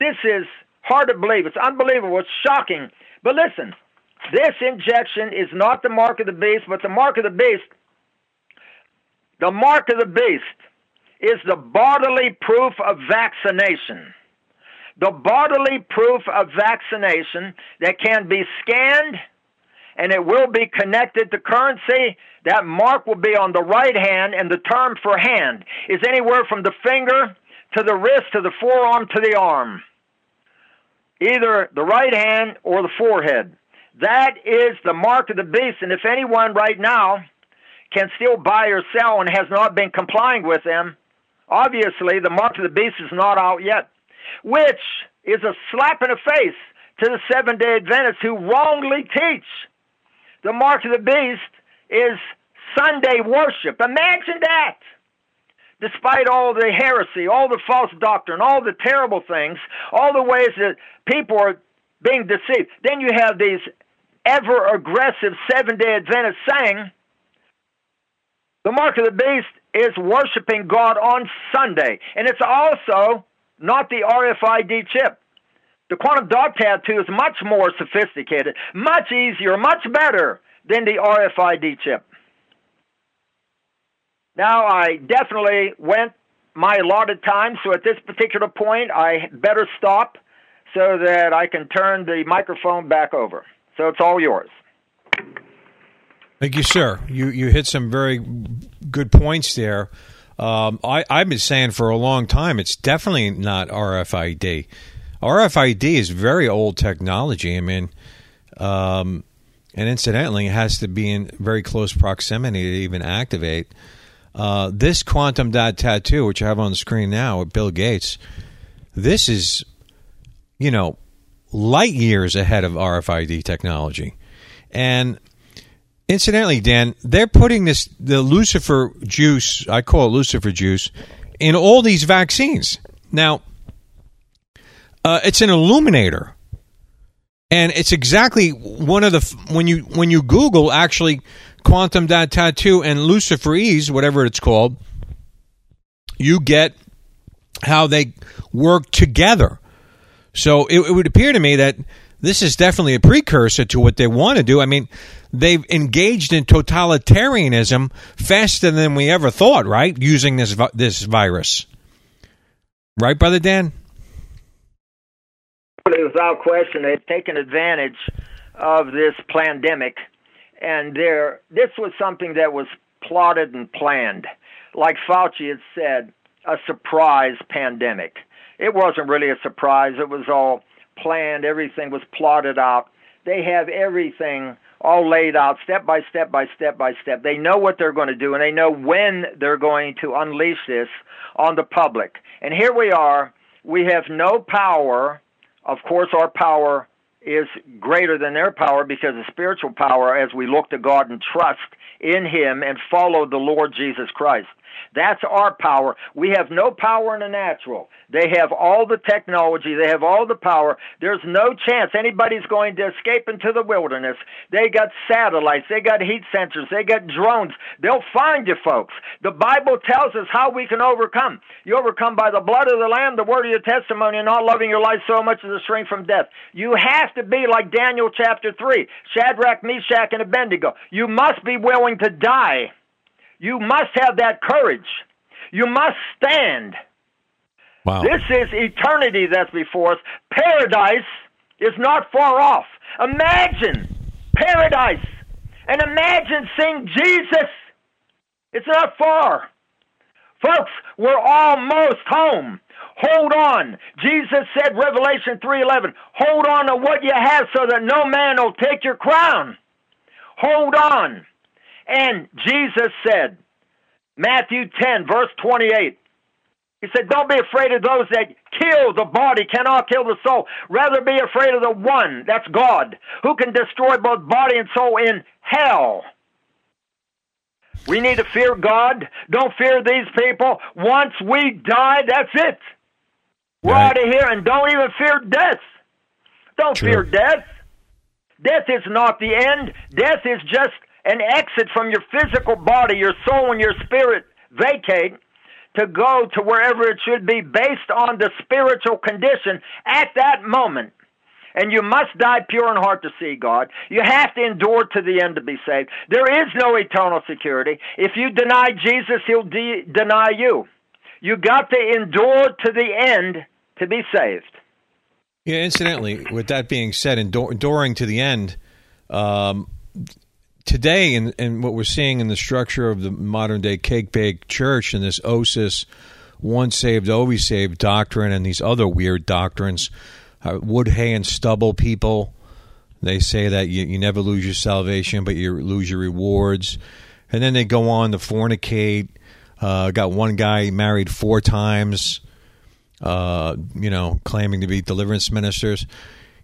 This is hard to believe. It's unbelievable. It's shocking. But listen, this injection is not the mark of the beast, but the mark of the beast. The mark of the beast is the bodily proof of vaccination. The bodily proof of vaccination that can be scanned, and it will be connected to currency. That mark will be on the right hand, and the term for hand is anywhere from the finger to the wrist to the forearm to the arm. Either the right hand or the forehead. That is the mark of the beast, and if anyone right now can still buy or sell and has not been complying with them, obviously the mark of the beast is not out yet, which is a slap in the face to the Seventh-day Adventists who wrongly teach the mark of the beast is Sunday worship. Imagine that! Despite all the heresy, all the false doctrine, all the terrible things, all the ways that people are being deceived, then you have these ever-aggressive Seventh-day Adventists saying the mark of the beast is worshiping God on Sunday. And it's also not the RFID chip. The Quantum Dot tattoo is much more sophisticated, much easier, much better than the RFID chip. Now, I definitely went my allotted time, so at this particular point, I better stop so that I can turn the microphone back over. So it's all yours. Thank you, sir. You hit some very good points there. I've been saying for a long time, it's definitely not RFID. RFID is very old technology. I mean, and incidentally, it has to be in very close proximity to even activate. This Quantum Dot tattoo, which I have on the screen now with Bill Gates, this is, you know, light years ahead of RFID technology. And incidentally, Dan, they're putting the Lucifer juice, I call it Lucifer juice, in all these vaccines. Now, It's an illuminator. And it's exactly one of the, when you Google actually Quantum Dot Tattoo and Luciferase, whatever it's called, you get how they work together. So it would appear to me that this is definitely a precursor to what they want to do. I mean, they've engaged in totalitarianism faster than we ever thought, right? Using this virus. Right, Brother Dan? Without question, they've taken advantage of this pandemic, and this was something that was plotted and planned. Like Fauci had said, a surprise pandemic. It wasn't really a surprise. It was all planned. Everything was plotted out. They have everything all laid out step by step by step by step. They know what they're going to do, and they know when they're going to unleash this on the public. And here we are. We have no power. Of course, our power is greater than their power because the spiritual power, as we look to God and trust in Him and follow the Lord Jesus Christ, that's our power. We have no power in the natural. They have all the technology. They have all the power. There's no chance anybody's going to escape into the wilderness. They got satellites. They got heat sensors. They got drones. They'll find you, folks. The Bible tells us how we can overcome. You overcome by the blood of the Lamb, the word of your testimony, and not loving your life so much as to shrink from death. You have to be like Daniel chapter 3, Shadrach, Meshach, and Abednego. You must be willing to die. You must have that courage. You must stand. Wow. This is eternity that's before us. Paradise is not far off. Imagine paradise and imagine seeing Jesus. It's not far. Folks, we're almost home. Hold on. Jesus said, Revelation 3:11, hold on to what you have so that no man will take your crown. Hold on. And Jesus said, Matthew 10, verse 28, He said, don't be afraid of those that kill the body, cannot kill the soul. Rather be afraid of the one, that's God, who can destroy both body and soul in hell. We need to fear God. Don't fear these people. Once we die, that's it. We're out of here, and don't even fear death. Don't fear death. Death is not the end. Death is just an exit from your physical body, your soul, and your spirit vacate to go to wherever it should be based on the spiritual condition at that moment. And you must die pure in heart to see God. You have to endure to the end to be saved. There is no eternal security. If you deny Jesus, He'll deny you. You got to endure to the end to be saved. Yeah, incidentally, with that being said, enduring to the end, today, and what we're seeing in the structure of the modern-day cake-bake church and this OSIS, once saved, always saved doctrine and these other weird doctrines, wood, hay, and stubble people, they say that you never lose your salvation, but you lose your rewards. And then they go on to fornicate. Got one guy married 4 times, claiming to be deliverance ministers.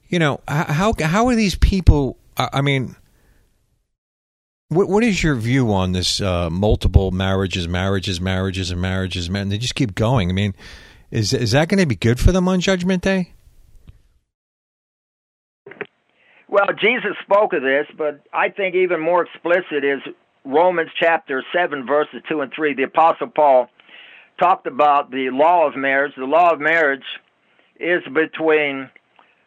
You know, how are these people, I mean... What is your view on this multiple marriages, man? They just keep going. I mean, is that going to be good for them on Judgment Day? Well, Jesus spoke of this, but I think even more explicit is Romans chapter 7, verses 2 and 3. The Apostle Paul talked about the law of marriage. The law of marriage is between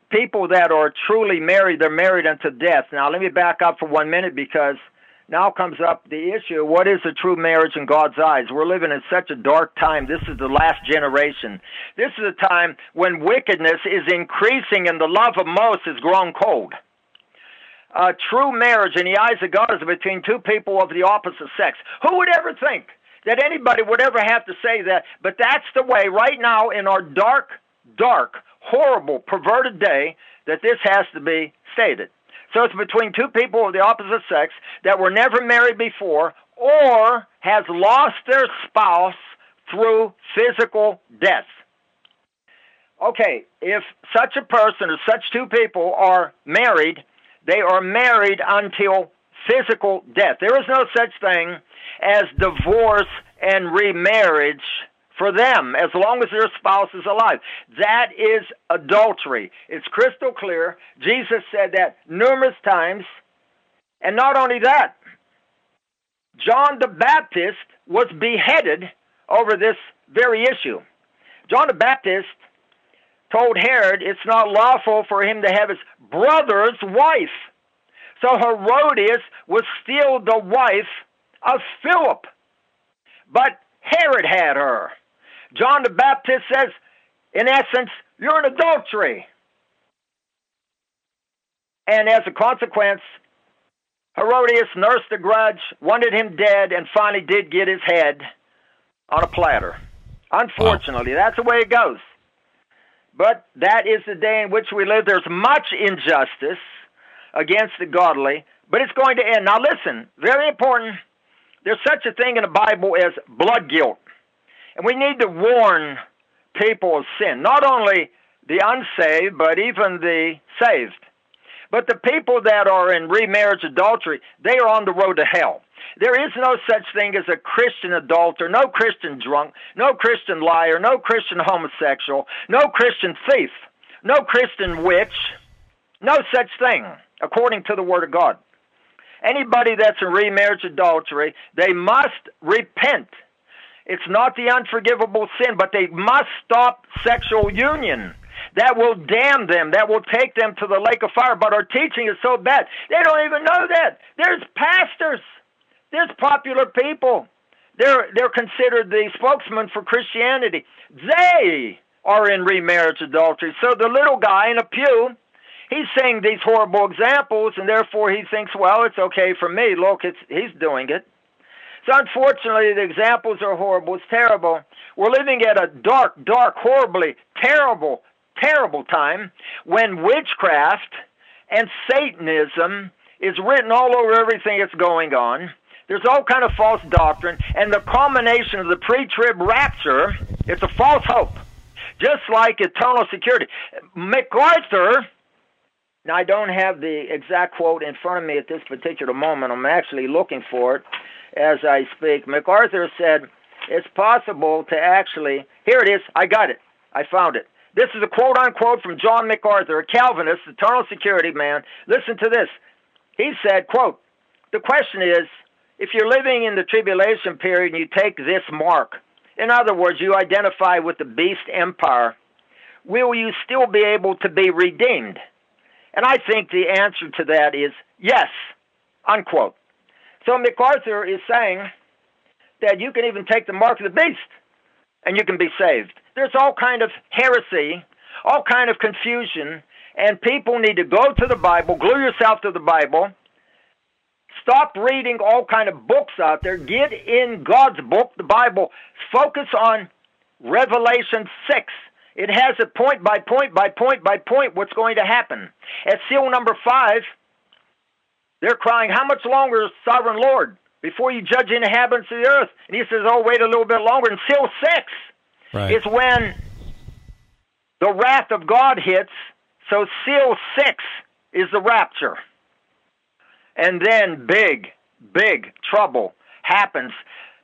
people that are truly married. They're married unto death. Now, let me back up for 1 minute because... now comes up the issue, what is a true marriage in God's eyes? We're living in such a dark time. This is the last generation. This is a time when wickedness is increasing and the love of most has grown cold. A true marriage in the eyes of God is between two people of the opposite sex. Who would ever think that anybody would ever have to say that? But that's the way right now in our dark, dark, horrible, perverted day that this has to be stated. So it's between two people of the opposite sex that were never married before or has lost their spouse through physical death. Okay, if such a person or such two people are married, they are married until physical death. There is no such thing as divorce and remarriage for them as long as their spouse is alive. That is adultery. It's crystal clear. Jesus said that numerous times. And not only that, John the Baptist was beheaded over this very issue. John the Baptist told Herod it's not lawful for him to have his brother's wife. So Herodias was still the wife of Philip, but Herod had her. John the Baptist says, in essence, you're an adultery. And as a consequence, Herodias nursed a grudge, wanted him dead, and finally did get his head on a platter. Unfortunately, wow. That's the way it goes. But that is the day in which we live. There's much injustice against the godly, but it's going to end. Now listen, very important, there's such a thing in the Bible as blood guilt. And we need to warn people of sin, not only the unsaved, but even the saved. But the people that are in remarriage adultery, they are on the road to hell. There is no such thing as a Christian adulterer, no Christian drunk, no Christian liar, no Christian homosexual, no Christian thief, no Christian witch, no such thing, according to the Word of God. Anybody that's in remarriage adultery, they must repent. It's not the unforgivable sin, but they must stop sexual union. That will damn them. That will take them to the lake of fire. But our teaching is so bad, they don't even know that. There's pastors. There's popular people. They're considered the spokesman for Christianity. They are in remarriage adultery. So the little guy in a pew, he's saying these horrible examples, and therefore he thinks, well, it's okay for me. Look, he's doing it. So unfortunately, the examples are horrible. It's terrible. We're living at a dark, dark, horribly terrible, terrible time when witchcraft and Satanism is written all over everything that's going on. There's all kind of false doctrine, and the culmination of the pre-trib rapture, it's a false hope, just like eternal security. MacArthur, now I don't have the exact quote in front of me at this particular moment. I'm actually looking for it as I speak. MacArthur said it's possible to actually, here it is, I got it, I found it. This is a quote-unquote from John MacArthur, a Calvinist, eternal security man. Listen to this. He said, quote, the question is, if you're living in the tribulation period and you take this mark, in other words, you identify with the beast empire, will you still be able to be redeemed? And I think the answer to that is yes, unquote. So MacArthur is saying that you can even take the mark of the beast and you can be saved. There's all kind of heresy, all kind of confusion, and people need to go to the Bible, glue yourself to the Bible, stop reading all kind of books out there, get in God's book, the Bible, focus on Revelation 6. It has a point by point by point by point what's going to happen. At seal number 5, they're crying, how much longer, Sovereign Lord, before you judge the inhabitants of the earth? And he says, oh, wait a little bit longer. And seal 6. Right. It's when the wrath of God hits, so seal 6 is the rapture. And then big, big trouble happens.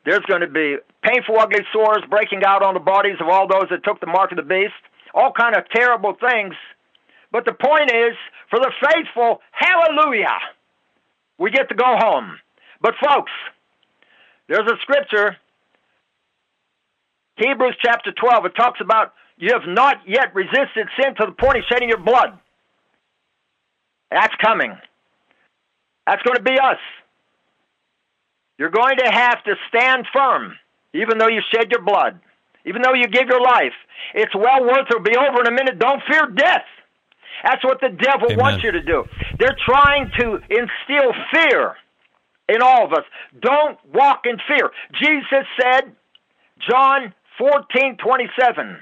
There's going to be painful, ugly sores breaking out on the bodies of all those that took the mark of the beast, all kind of terrible things. But the point is, for the faithful, hallelujah, we get to go home. But folks, there's a scripture, Hebrews chapter 12, it talks about you have not yet resisted sin to the point of shedding your blood. That's coming. That's going to be us. You're going to have to stand firm, even though you shed your blood, even though you give your life. It's well worth it. It'll be over in a minute. Don't fear death. That's what the devil Amen. Wants you to do. They're trying to instill fear in all of us. Don't walk in fear. Jesus said, John 14:27.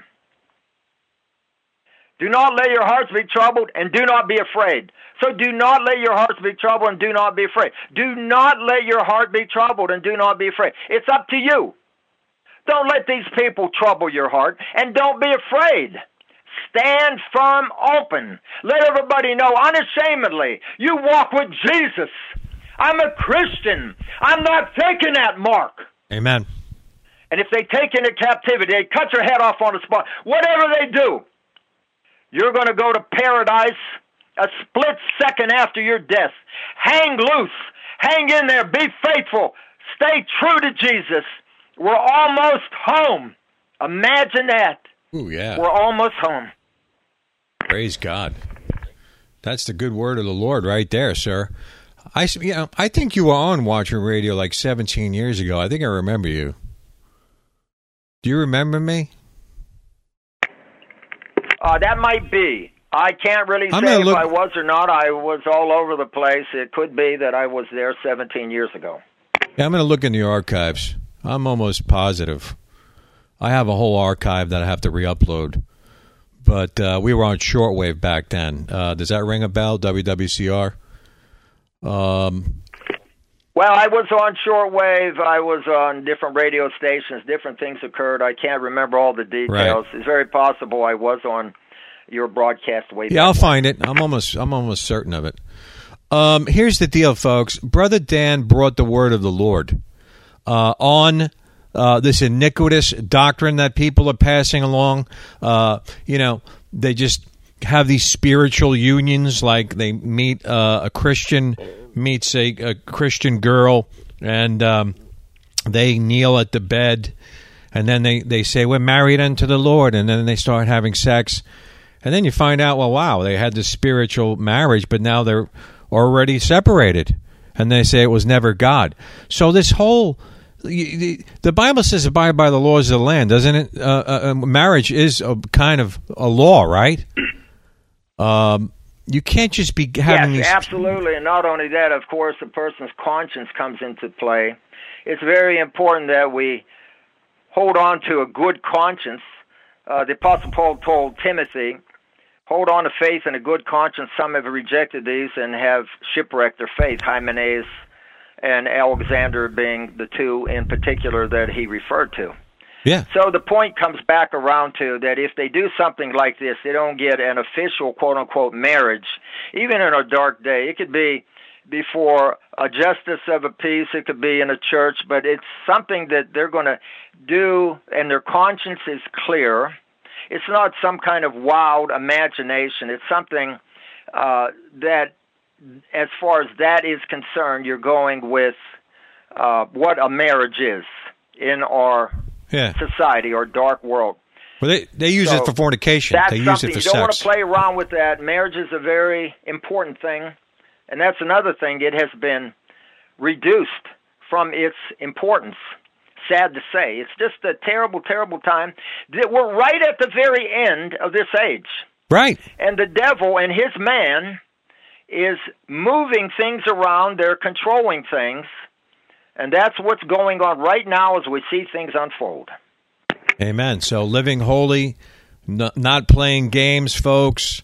Do not let your hearts be troubled and do not be afraid. So do not let your hearts be troubled and do not be afraid. Do not let your heart be troubled and do not be afraid. It's up to you. Don't let these people trouble your heart and don't be afraid. Stand firm, open. Let everybody know unashamedly, you walk with Jesus. I'm a Christian. I'm not taking that mark. Amen. And if they take into captivity, they cut your head off on the spot. Whatever they do, you're going to go to paradise a split second after your death. Hang loose. Hang in there. Be faithful. Stay true to Jesus. We're almost home. Imagine that. Ooh, yeah. We're almost home. Praise God. That's the good word of the Lord right there, sir. I think you were on Watchman Radio like 17 years ago. I think I remember you. Do you remember me? That might be. I can't really say if I was or not. I was all over the place. It could be that I was there 17 years ago. Yeah, I'm going to look in the archives. I'm almost positive. I have a whole archive that I have to re-upload. But we were on shortwave back then. Does that ring a bell, WWCR? Well, I was on shortwave. I was on different radio stations. Different things occurred. I can't remember all the details. Right. It's very possible I was on your broadcast way back. Yeah, I'll find it. I'm almost certain of it. Here's the deal, folks. Brother Dan brought the word of the Lord on this iniquitous doctrine that people are passing along. They just have these spiritual unions, like they meet a Christian, meets a Christian girl, and they kneel at the bed, and then they say, we're married unto the Lord, and then they start having sex. And then you find out, well, wow, they had this spiritual marriage, but now they're already separated, and they say it was never God. So this whole... The Bible says abide by the laws of the land, doesn't it? Marriage is a kind of a law, right? You can't just be having these... Yes, absolutely, and not only that, of course, a person's conscience comes into play. It's very important that we hold on to a good conscience. The Apostle Paul told Timothy, hold on to faith and a good conscience. Some have rejected these and have shipwrecked their faith. Hymenaeus and Alexander being the two in particular that he referred to. Yeah. So the point comes back around to that if they do something like this, they don't get an official quote-unquote marriage, even in a dark day. It could be before a justice of a peace, it could be in a church, but it's something that they're going to do, and their conscience is clear. It's not some kind of wild imagination. It's something that, as far as that is concerned, you're going with what a marriage is in our society or dark world. Well, they use it for fornication. They use it for sex. You don't want to play around with that. Marriage is a very important thing, and that's another thing. It has been reduced from its importance. Sad to say. It's just a terrible, terrible time. We're right at the very end of this age. Right. And the devil and his man is moving things around. They're controlling things. And that's what's going on right now as we see things unfold. Amen. So living holy, not playing games, folks,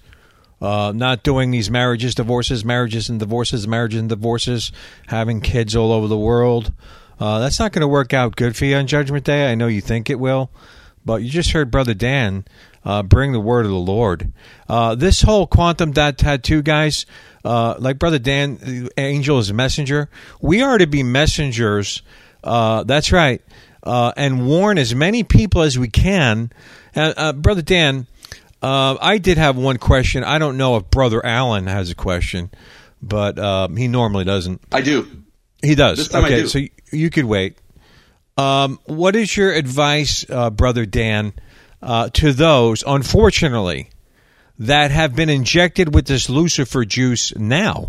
not doing these marriages and divorces, having kids all over the world. That's not going to work out good for you on Judgment Day. I know you think it will, but you just heard Brother Dan bring the word of the Lord. This whole Quantum Dot tattoo, guys, like Brother Dan, angel is a messenger. We are to be messengers. That's right. And warn as many people as we can. Brother Dan, I did have one question. I don't know if Brother Allen has a question, but he normally doesn't. I do. He does. This time okay, I do. So you could wait. What is your advice, Brother Dan, to those, unfortunately, that have been injected with this Lucifer juice now?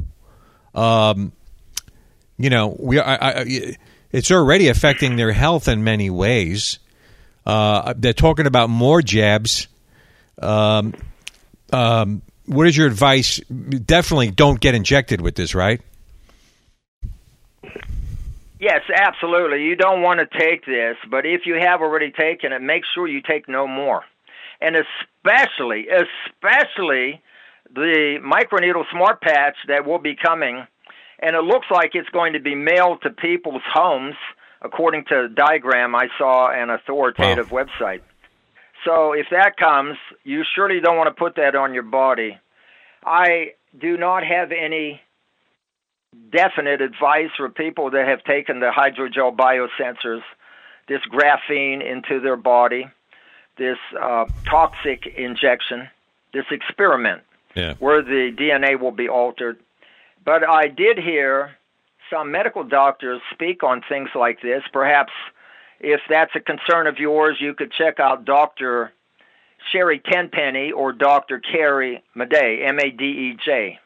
It's already affecting their health in many ways. They're talking about more jabs. What is your advice? Definitely don't get injected with this, right? Yes, absolutely. You don't want to take this, but if you have already taken it, make sure you take no more. And especially the microneedle smart patch that will be coming, and it looks like it's going to be mailed to people's homes, according to a diagram I saw an authoritative website. So if that comes, you surely don't want to put that on your body. I do not have any definite advice for people that have taken the hydrogel biosensors this graphene into their body, this toxic injection, this experiment where the DNA will be altered. But I did hear some medical doctors speak on things like this. Perhaps if that's a concern of yours, you could check out Dr. Sherry Tenpenny or Dr. Carrie Madej, M-A-D-E-J.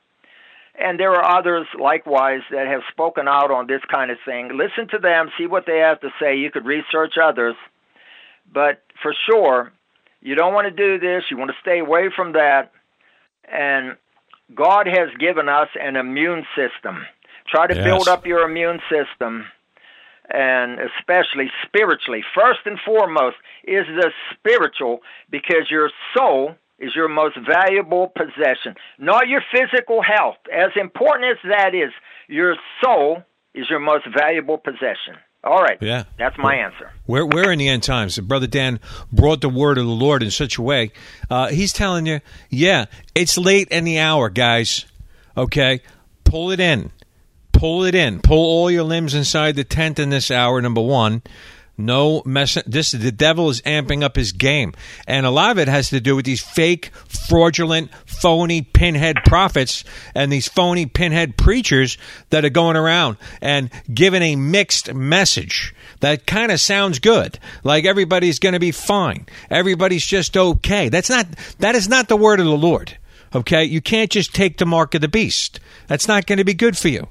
And there are others likewise that have spoken out on this kind of thing. Listen to them, see what they have to say. You could research others. But for sure, you don't want to do this. You want to stay away from that. And God has given us an immune system. Try to build up your immune system, and especially spiritually. First and foremost is the spiritual, because your soul is your most valuable possession. Not your physical health. As important as that is, your soul is your most valuable possession. All right. Yeah. That's my answer. We're in the end times. Brother Dan brought the word of the Lord in such a way. He's telling you, it's late in the hour, guys. Okay? Pull it in. Pull it in. Pull all your limbs inside the tent in this hour, number one. No mess. The devil is amping up his game. And a lot of it has to do with these fake, fraudulent, phony pinhead prophets and these phony pinhead preachers that are going around and giving a mixed message that kind of sounds good. Like everybody's going to be fine. Everybody's just okay. That is not the word of the Lord. Okay? You can't just take the mark of the beast. That's not going to be good for you.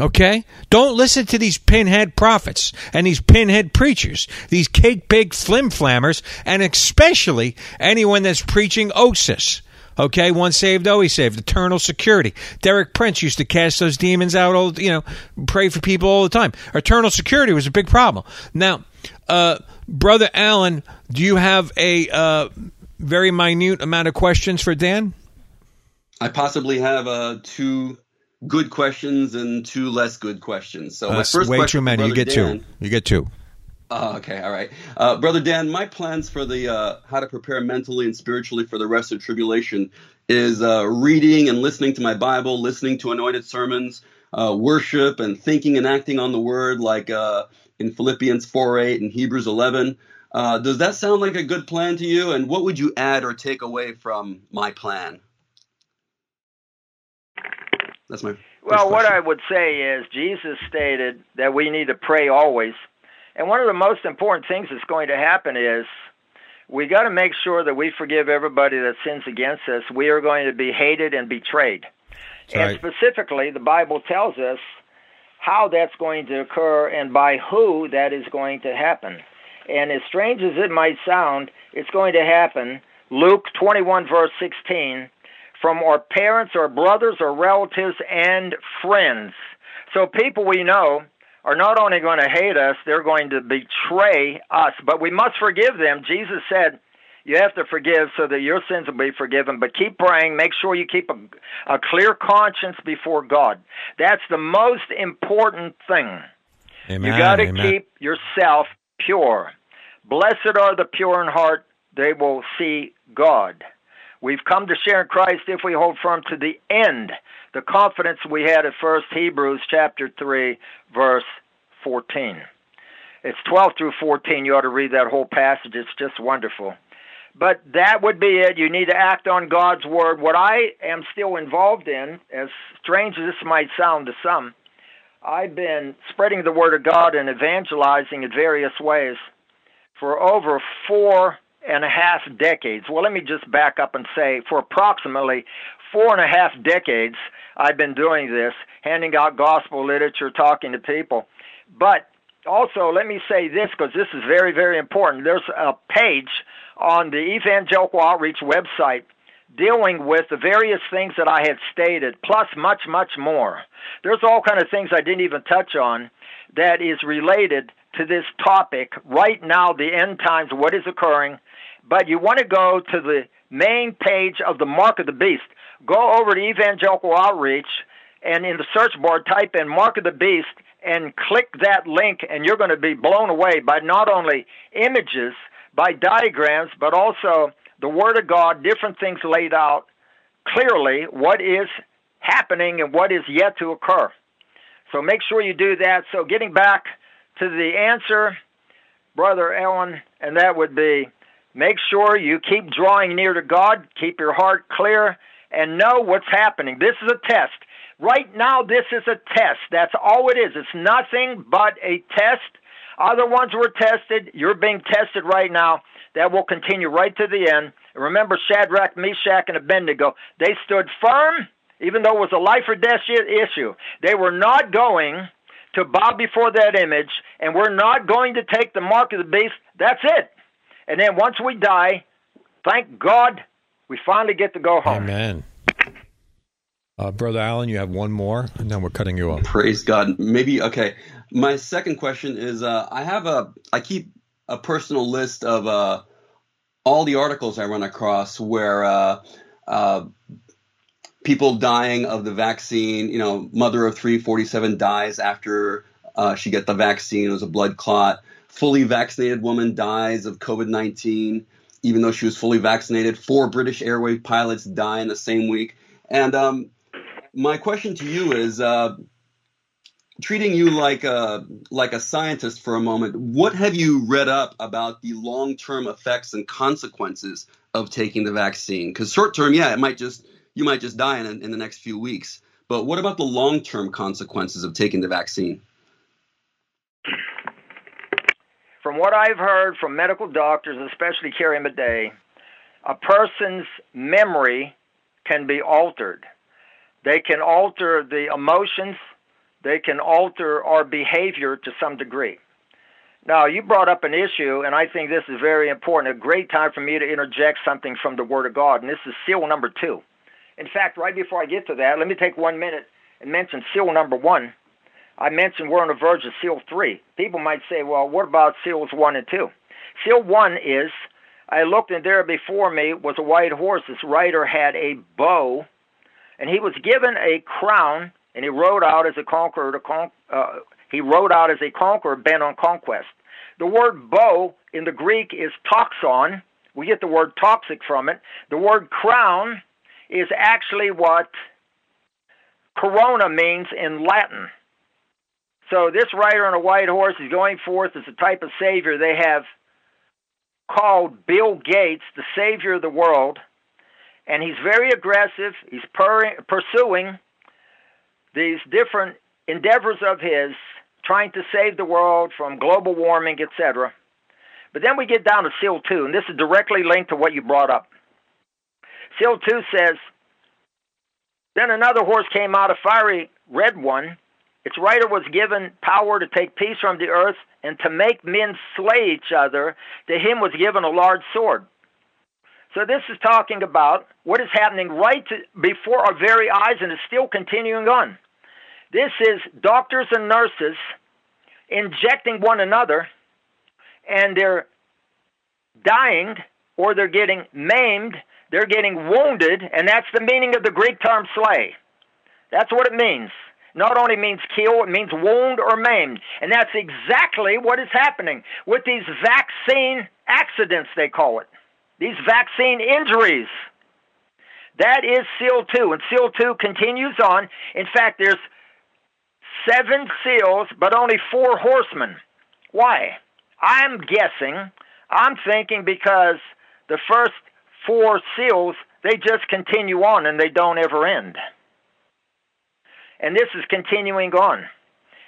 Okay? Don't listen to these pinhead prophets and these pinhead preachers, these cake-big flim-flammers, and especially anyone that's preaching OSIS. Okay? Once saved, always saved. Eternal security. Derek Prince used to cast those demons out, pray for people all the time. Eternal security was a big problem. Now, Brother Allen, do you have a very minute amount of questions for Dan? I possibly have two good questions and two less good questions. So my first question, too many. You get two. Okay, all right. Brother Dan, my plans for the how to prepare mentally and spiritually for the rest of tribulation is reading and listening to my Bible, listening to anointed sermons, worship, and thinking and acting on the word, like in Philippians 4:8 and Hebrews 11. Does that sound like a good plan to you? And what would you add or take away from my plan? That's my what I would say is Jesus stated that we need to pray always. And one of the most important things that's going to happen is we got to make sure that we forgive everybody that sins against us. We are going to be hated and betrayed. Sorry. And specifically, the Bible tells us how that's going to occur and by who that is going to happen. And as strange as it might sound, it's going to happen. Luke 21, verse 16 from our parents or brothers or relatives and friends. So people we know are not only going to hate us, they're going to betray us. But we must forgive them. Jesus said, you have to forgive so that your sins will be forgiven. But keep praying. Make sure you keep a clear conscience before God. That's the most important thing. Amen. You got to keep yourself pure. Blessed are the pure in heart. They will see God. We've come to share in Christ if we hold firm to the end, the confidence we had at first, Hebrews chapter 3, verse 14. It's 12 through 14. You ought to read that whole passage. It's just wonderful. But that would be it. You need to act on God's word. What I am still involved in, as strange as this might sound to some, I've been spreading the word of God and evangelizing in various ways for over 4.5 decades. Well, let me just back up and say for approximately 4.5 decades, I've been doing this, handing out gospel literature, talking to people. But also, let me say this, because this is very, very important. There's a page on the Evangelical Outreach website dealing with the various things that I have stated, plus much, much more. There's all kind of things I didn't even touch on that is related to this topic right now, the end times, what is occurring. But you want to go to the main page of the Mark of the Beast. Go over to Evangelical Outreach, and in the search bar, type in Mark of the Beast, and click that link, and you're going to be blown away by not only images, by diagrams, but also the Word of God, different things laid out clearly, what is happening and what is yet to occur. So make sure you do that. So getting back to the answer, Brother Ellen, and that would be, make sure you keep drawing near to God, keep your heart clear, and know what's happening. This is a test. Right now, this is a test. That's all it is. It's nothing but a test. Other ones were tested. You're being tested right now. That will continue right to the end. And remember, Shadrach, Meshach, and Abednego, they stood firm, even though it was a life or death issue. They were not going to bow before that image, and we're not going to take the mark of the beast. That's it. And then once we die, thank God, we finally get to go home. Amen. Brother Allen, you have one more, and then we're cutting you off. Praise God. Maybe, okay. My second question is, I keep a personal list of all the articles I run across where people dying of the vaccine, you know, mother of three, 47 dies after she got the vaccine. It was a blood clot. Fully vaccinated woman dies of COVID-19, even though she was fully vaccinated. 4 British Airways pilots die in the same week. And my question to you is, treating you like a scientist for a moment, what have you read up about the long-term effects and consequences of taking the vaccine? Because short-term, yeah, you might just die in the next few weeks. But what about the long-term consequences of taking the vaccine? From what I've heard from medical doctors, especially Carrie Madej, a person's memory can be altered. They can alter the emotions. They can alter our behavior to some degree. Now, you brought up an issue, and I think this is very important, a great time for me to interject something from the Word of God, and this is seal number 2. In fact, right before I get to that, let me take 1 minute and mention seal number 1. I mentioned we're on the verge of seal 3. People might say, well, what about seals 1 and 2? Seal 1 is, I looked and there before me was a white horse. This rider had a bow, and he was given a crown, and he rode out as a conqueror. Bent on conquest. The word bow in the Greek is toxon. We get the word toxic from it. The word crown is actually what corona means in Latin. So this rider on a white horse is going forth as a type of savior. They have called Bill Gates the savior of the world, and he's very aggressive. He's pursuing these different endeavors of his, trying to save the world from global warming, etc. But then we get down to seal 2, and this is directly linked to what you brought up. Seal 2 says, then another horse came out, a fiery red one. Its rider was given power to take peace from the earth and to make men slay each other. To him was given a large sword. So this is talking about what is happening right before our very eyes, and is still continuing on. This is doctors and nurses injecting one another, and they're dying or they're getting maimed, they're getting wounded, and that's the meaning of the Greek term slay. That's what it means. Not only means kill, it means wound or maim. And that's exactly what is happening with these vaccine accidents, they call it. These vaccine injuries. That is seal 2. And seal 2 continues on. In fact, there's 7 seals, but only 4 horsemen. Why? I'm guessing, I'm thinking because the first 4 seals, they just continue on and they don't ever end. And this is continuing on.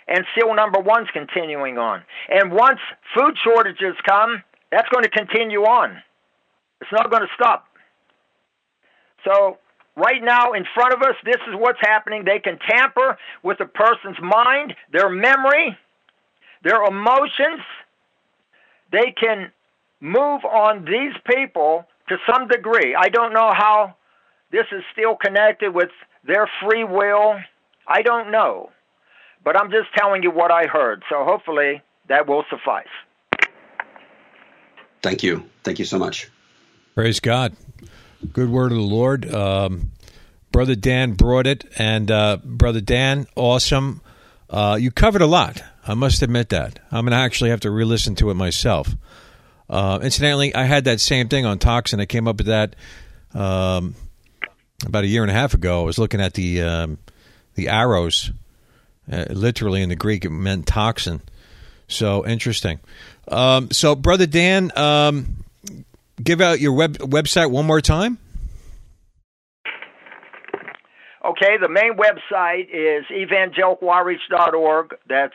And seal number 1's continuing on. And once food shortages come, that's going to continue on. It's not going to stop. So right now in front of us, this is what's happening. They can tamper with a person's mind, their memory, their emotions. They can move on these people to some degree. I don't know how this is still connected with their free will. I don't know, but I'm just telling you what I heard. So hopefully that will suffice. Thank you. Thank you so much. Praise God. Good word of the Lord. Brother Dan brought it, and Brother Dan, awesome. You covered a lot. I must admit that. I'm going to actually have to re-listen to it myself. Incidentally, I had that same thing on toxin. I came up with that about a year and a half ago. I was looking at the arrows, literally in the Greek, it meant toxin. So interesting. So, Brother Dan, give out your website one more time. Okay, the main website is evangelicaloutreach.org. That's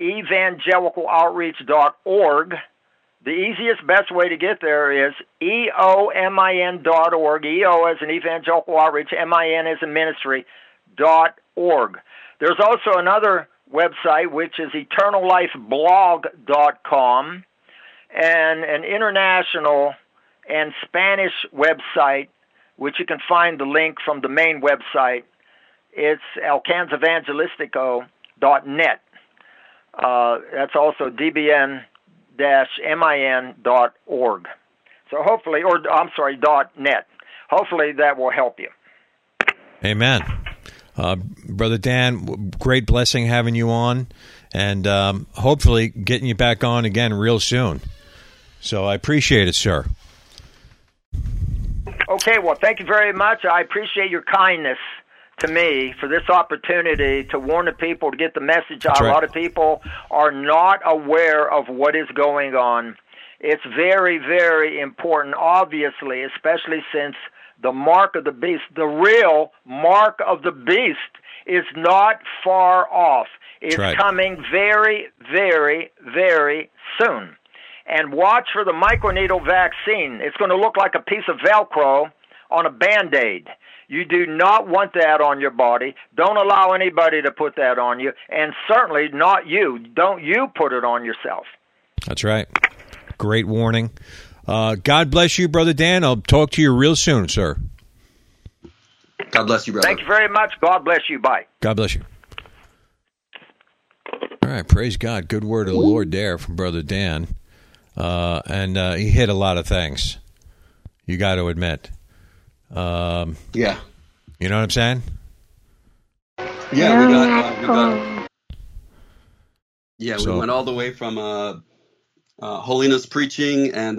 evangelicaloutreach.org. The easiest, best way to get there is EOMIN.org. EO as in evangelical outreach, MIN as in ministry, .org. There's also another website, which is eternallifeblog.com, and an international and Spanish website, which you can find the link from the main website. It's alcanzevangelistico.net. That's also dbn-min.org. So hopefully, or I'm sorry, .net. Hopefully that will help you. Amen. Brother Dan, great blessing having you on, and hopefully getting you back on again real soon. So I appreciate it, sir. Okay, well, thank you very much. I appreciate your kindness to me for this opportunity to warn the people, to get the message out. Right. A lot of people are not aware of what is going on. It's very, very important, obviously, especially since the mark of the beast, the real mark of the beast, is not far off. It's right. Coming very, very, very soon. And watch for the microneedle vaccine. It's going to look like a piece of Velcro on a Band-Aid. You do not want that on your body. Don't allow anybody to put that on you, and certainly not you. Don't you put it on yourself. That's right. Great warning. God bless you, Brother Dan. I'll talk to you real soon, sir. God bless you, brother. Thank you very much. God bless you. Bye. God bless you. All right. Praise God. Good word of the Lord there from Brother Dan. And he hit a lot of things, you got to admit. Yeah. You know what I'm saying? Yeah, we went all the way from holiness preaching and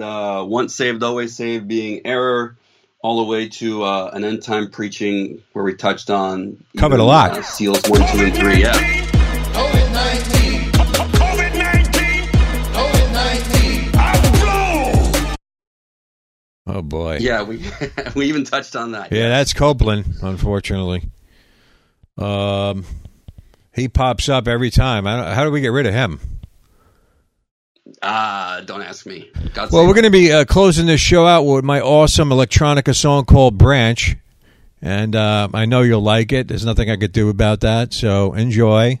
once saved, always saved being error, all the way to an end time preaching where we touched on covered a lot. Seals 1, 2, and 3, yeah. Oh, boy. Yeah, we even touched on that. Yeah, that's Copeland, unfortunately. He pops up every time. How do we get rid of him? Don't ask me. Well, we're going to be closing this show out with my awesome electronica song called Branch, and I know you'll like it. There's nothing I could do about that, so enjoy.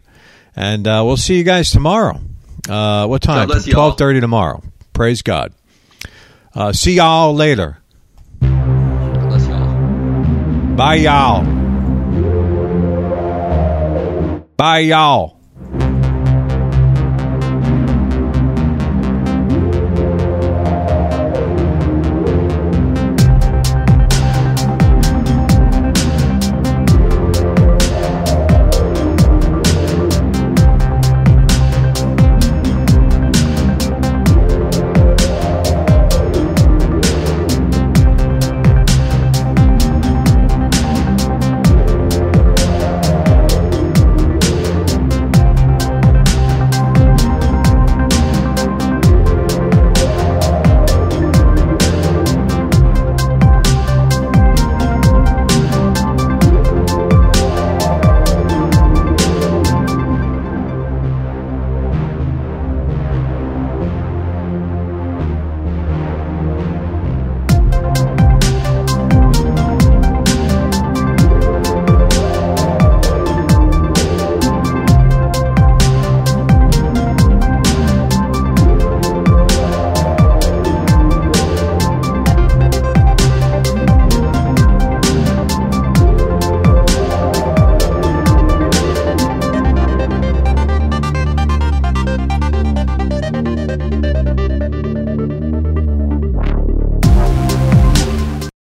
And we'll see you guys tomorrow. What time? 12:30 tomorrow. Praise God. See y'all later. God bless y'all. Bye, y'all. Bye, y'all.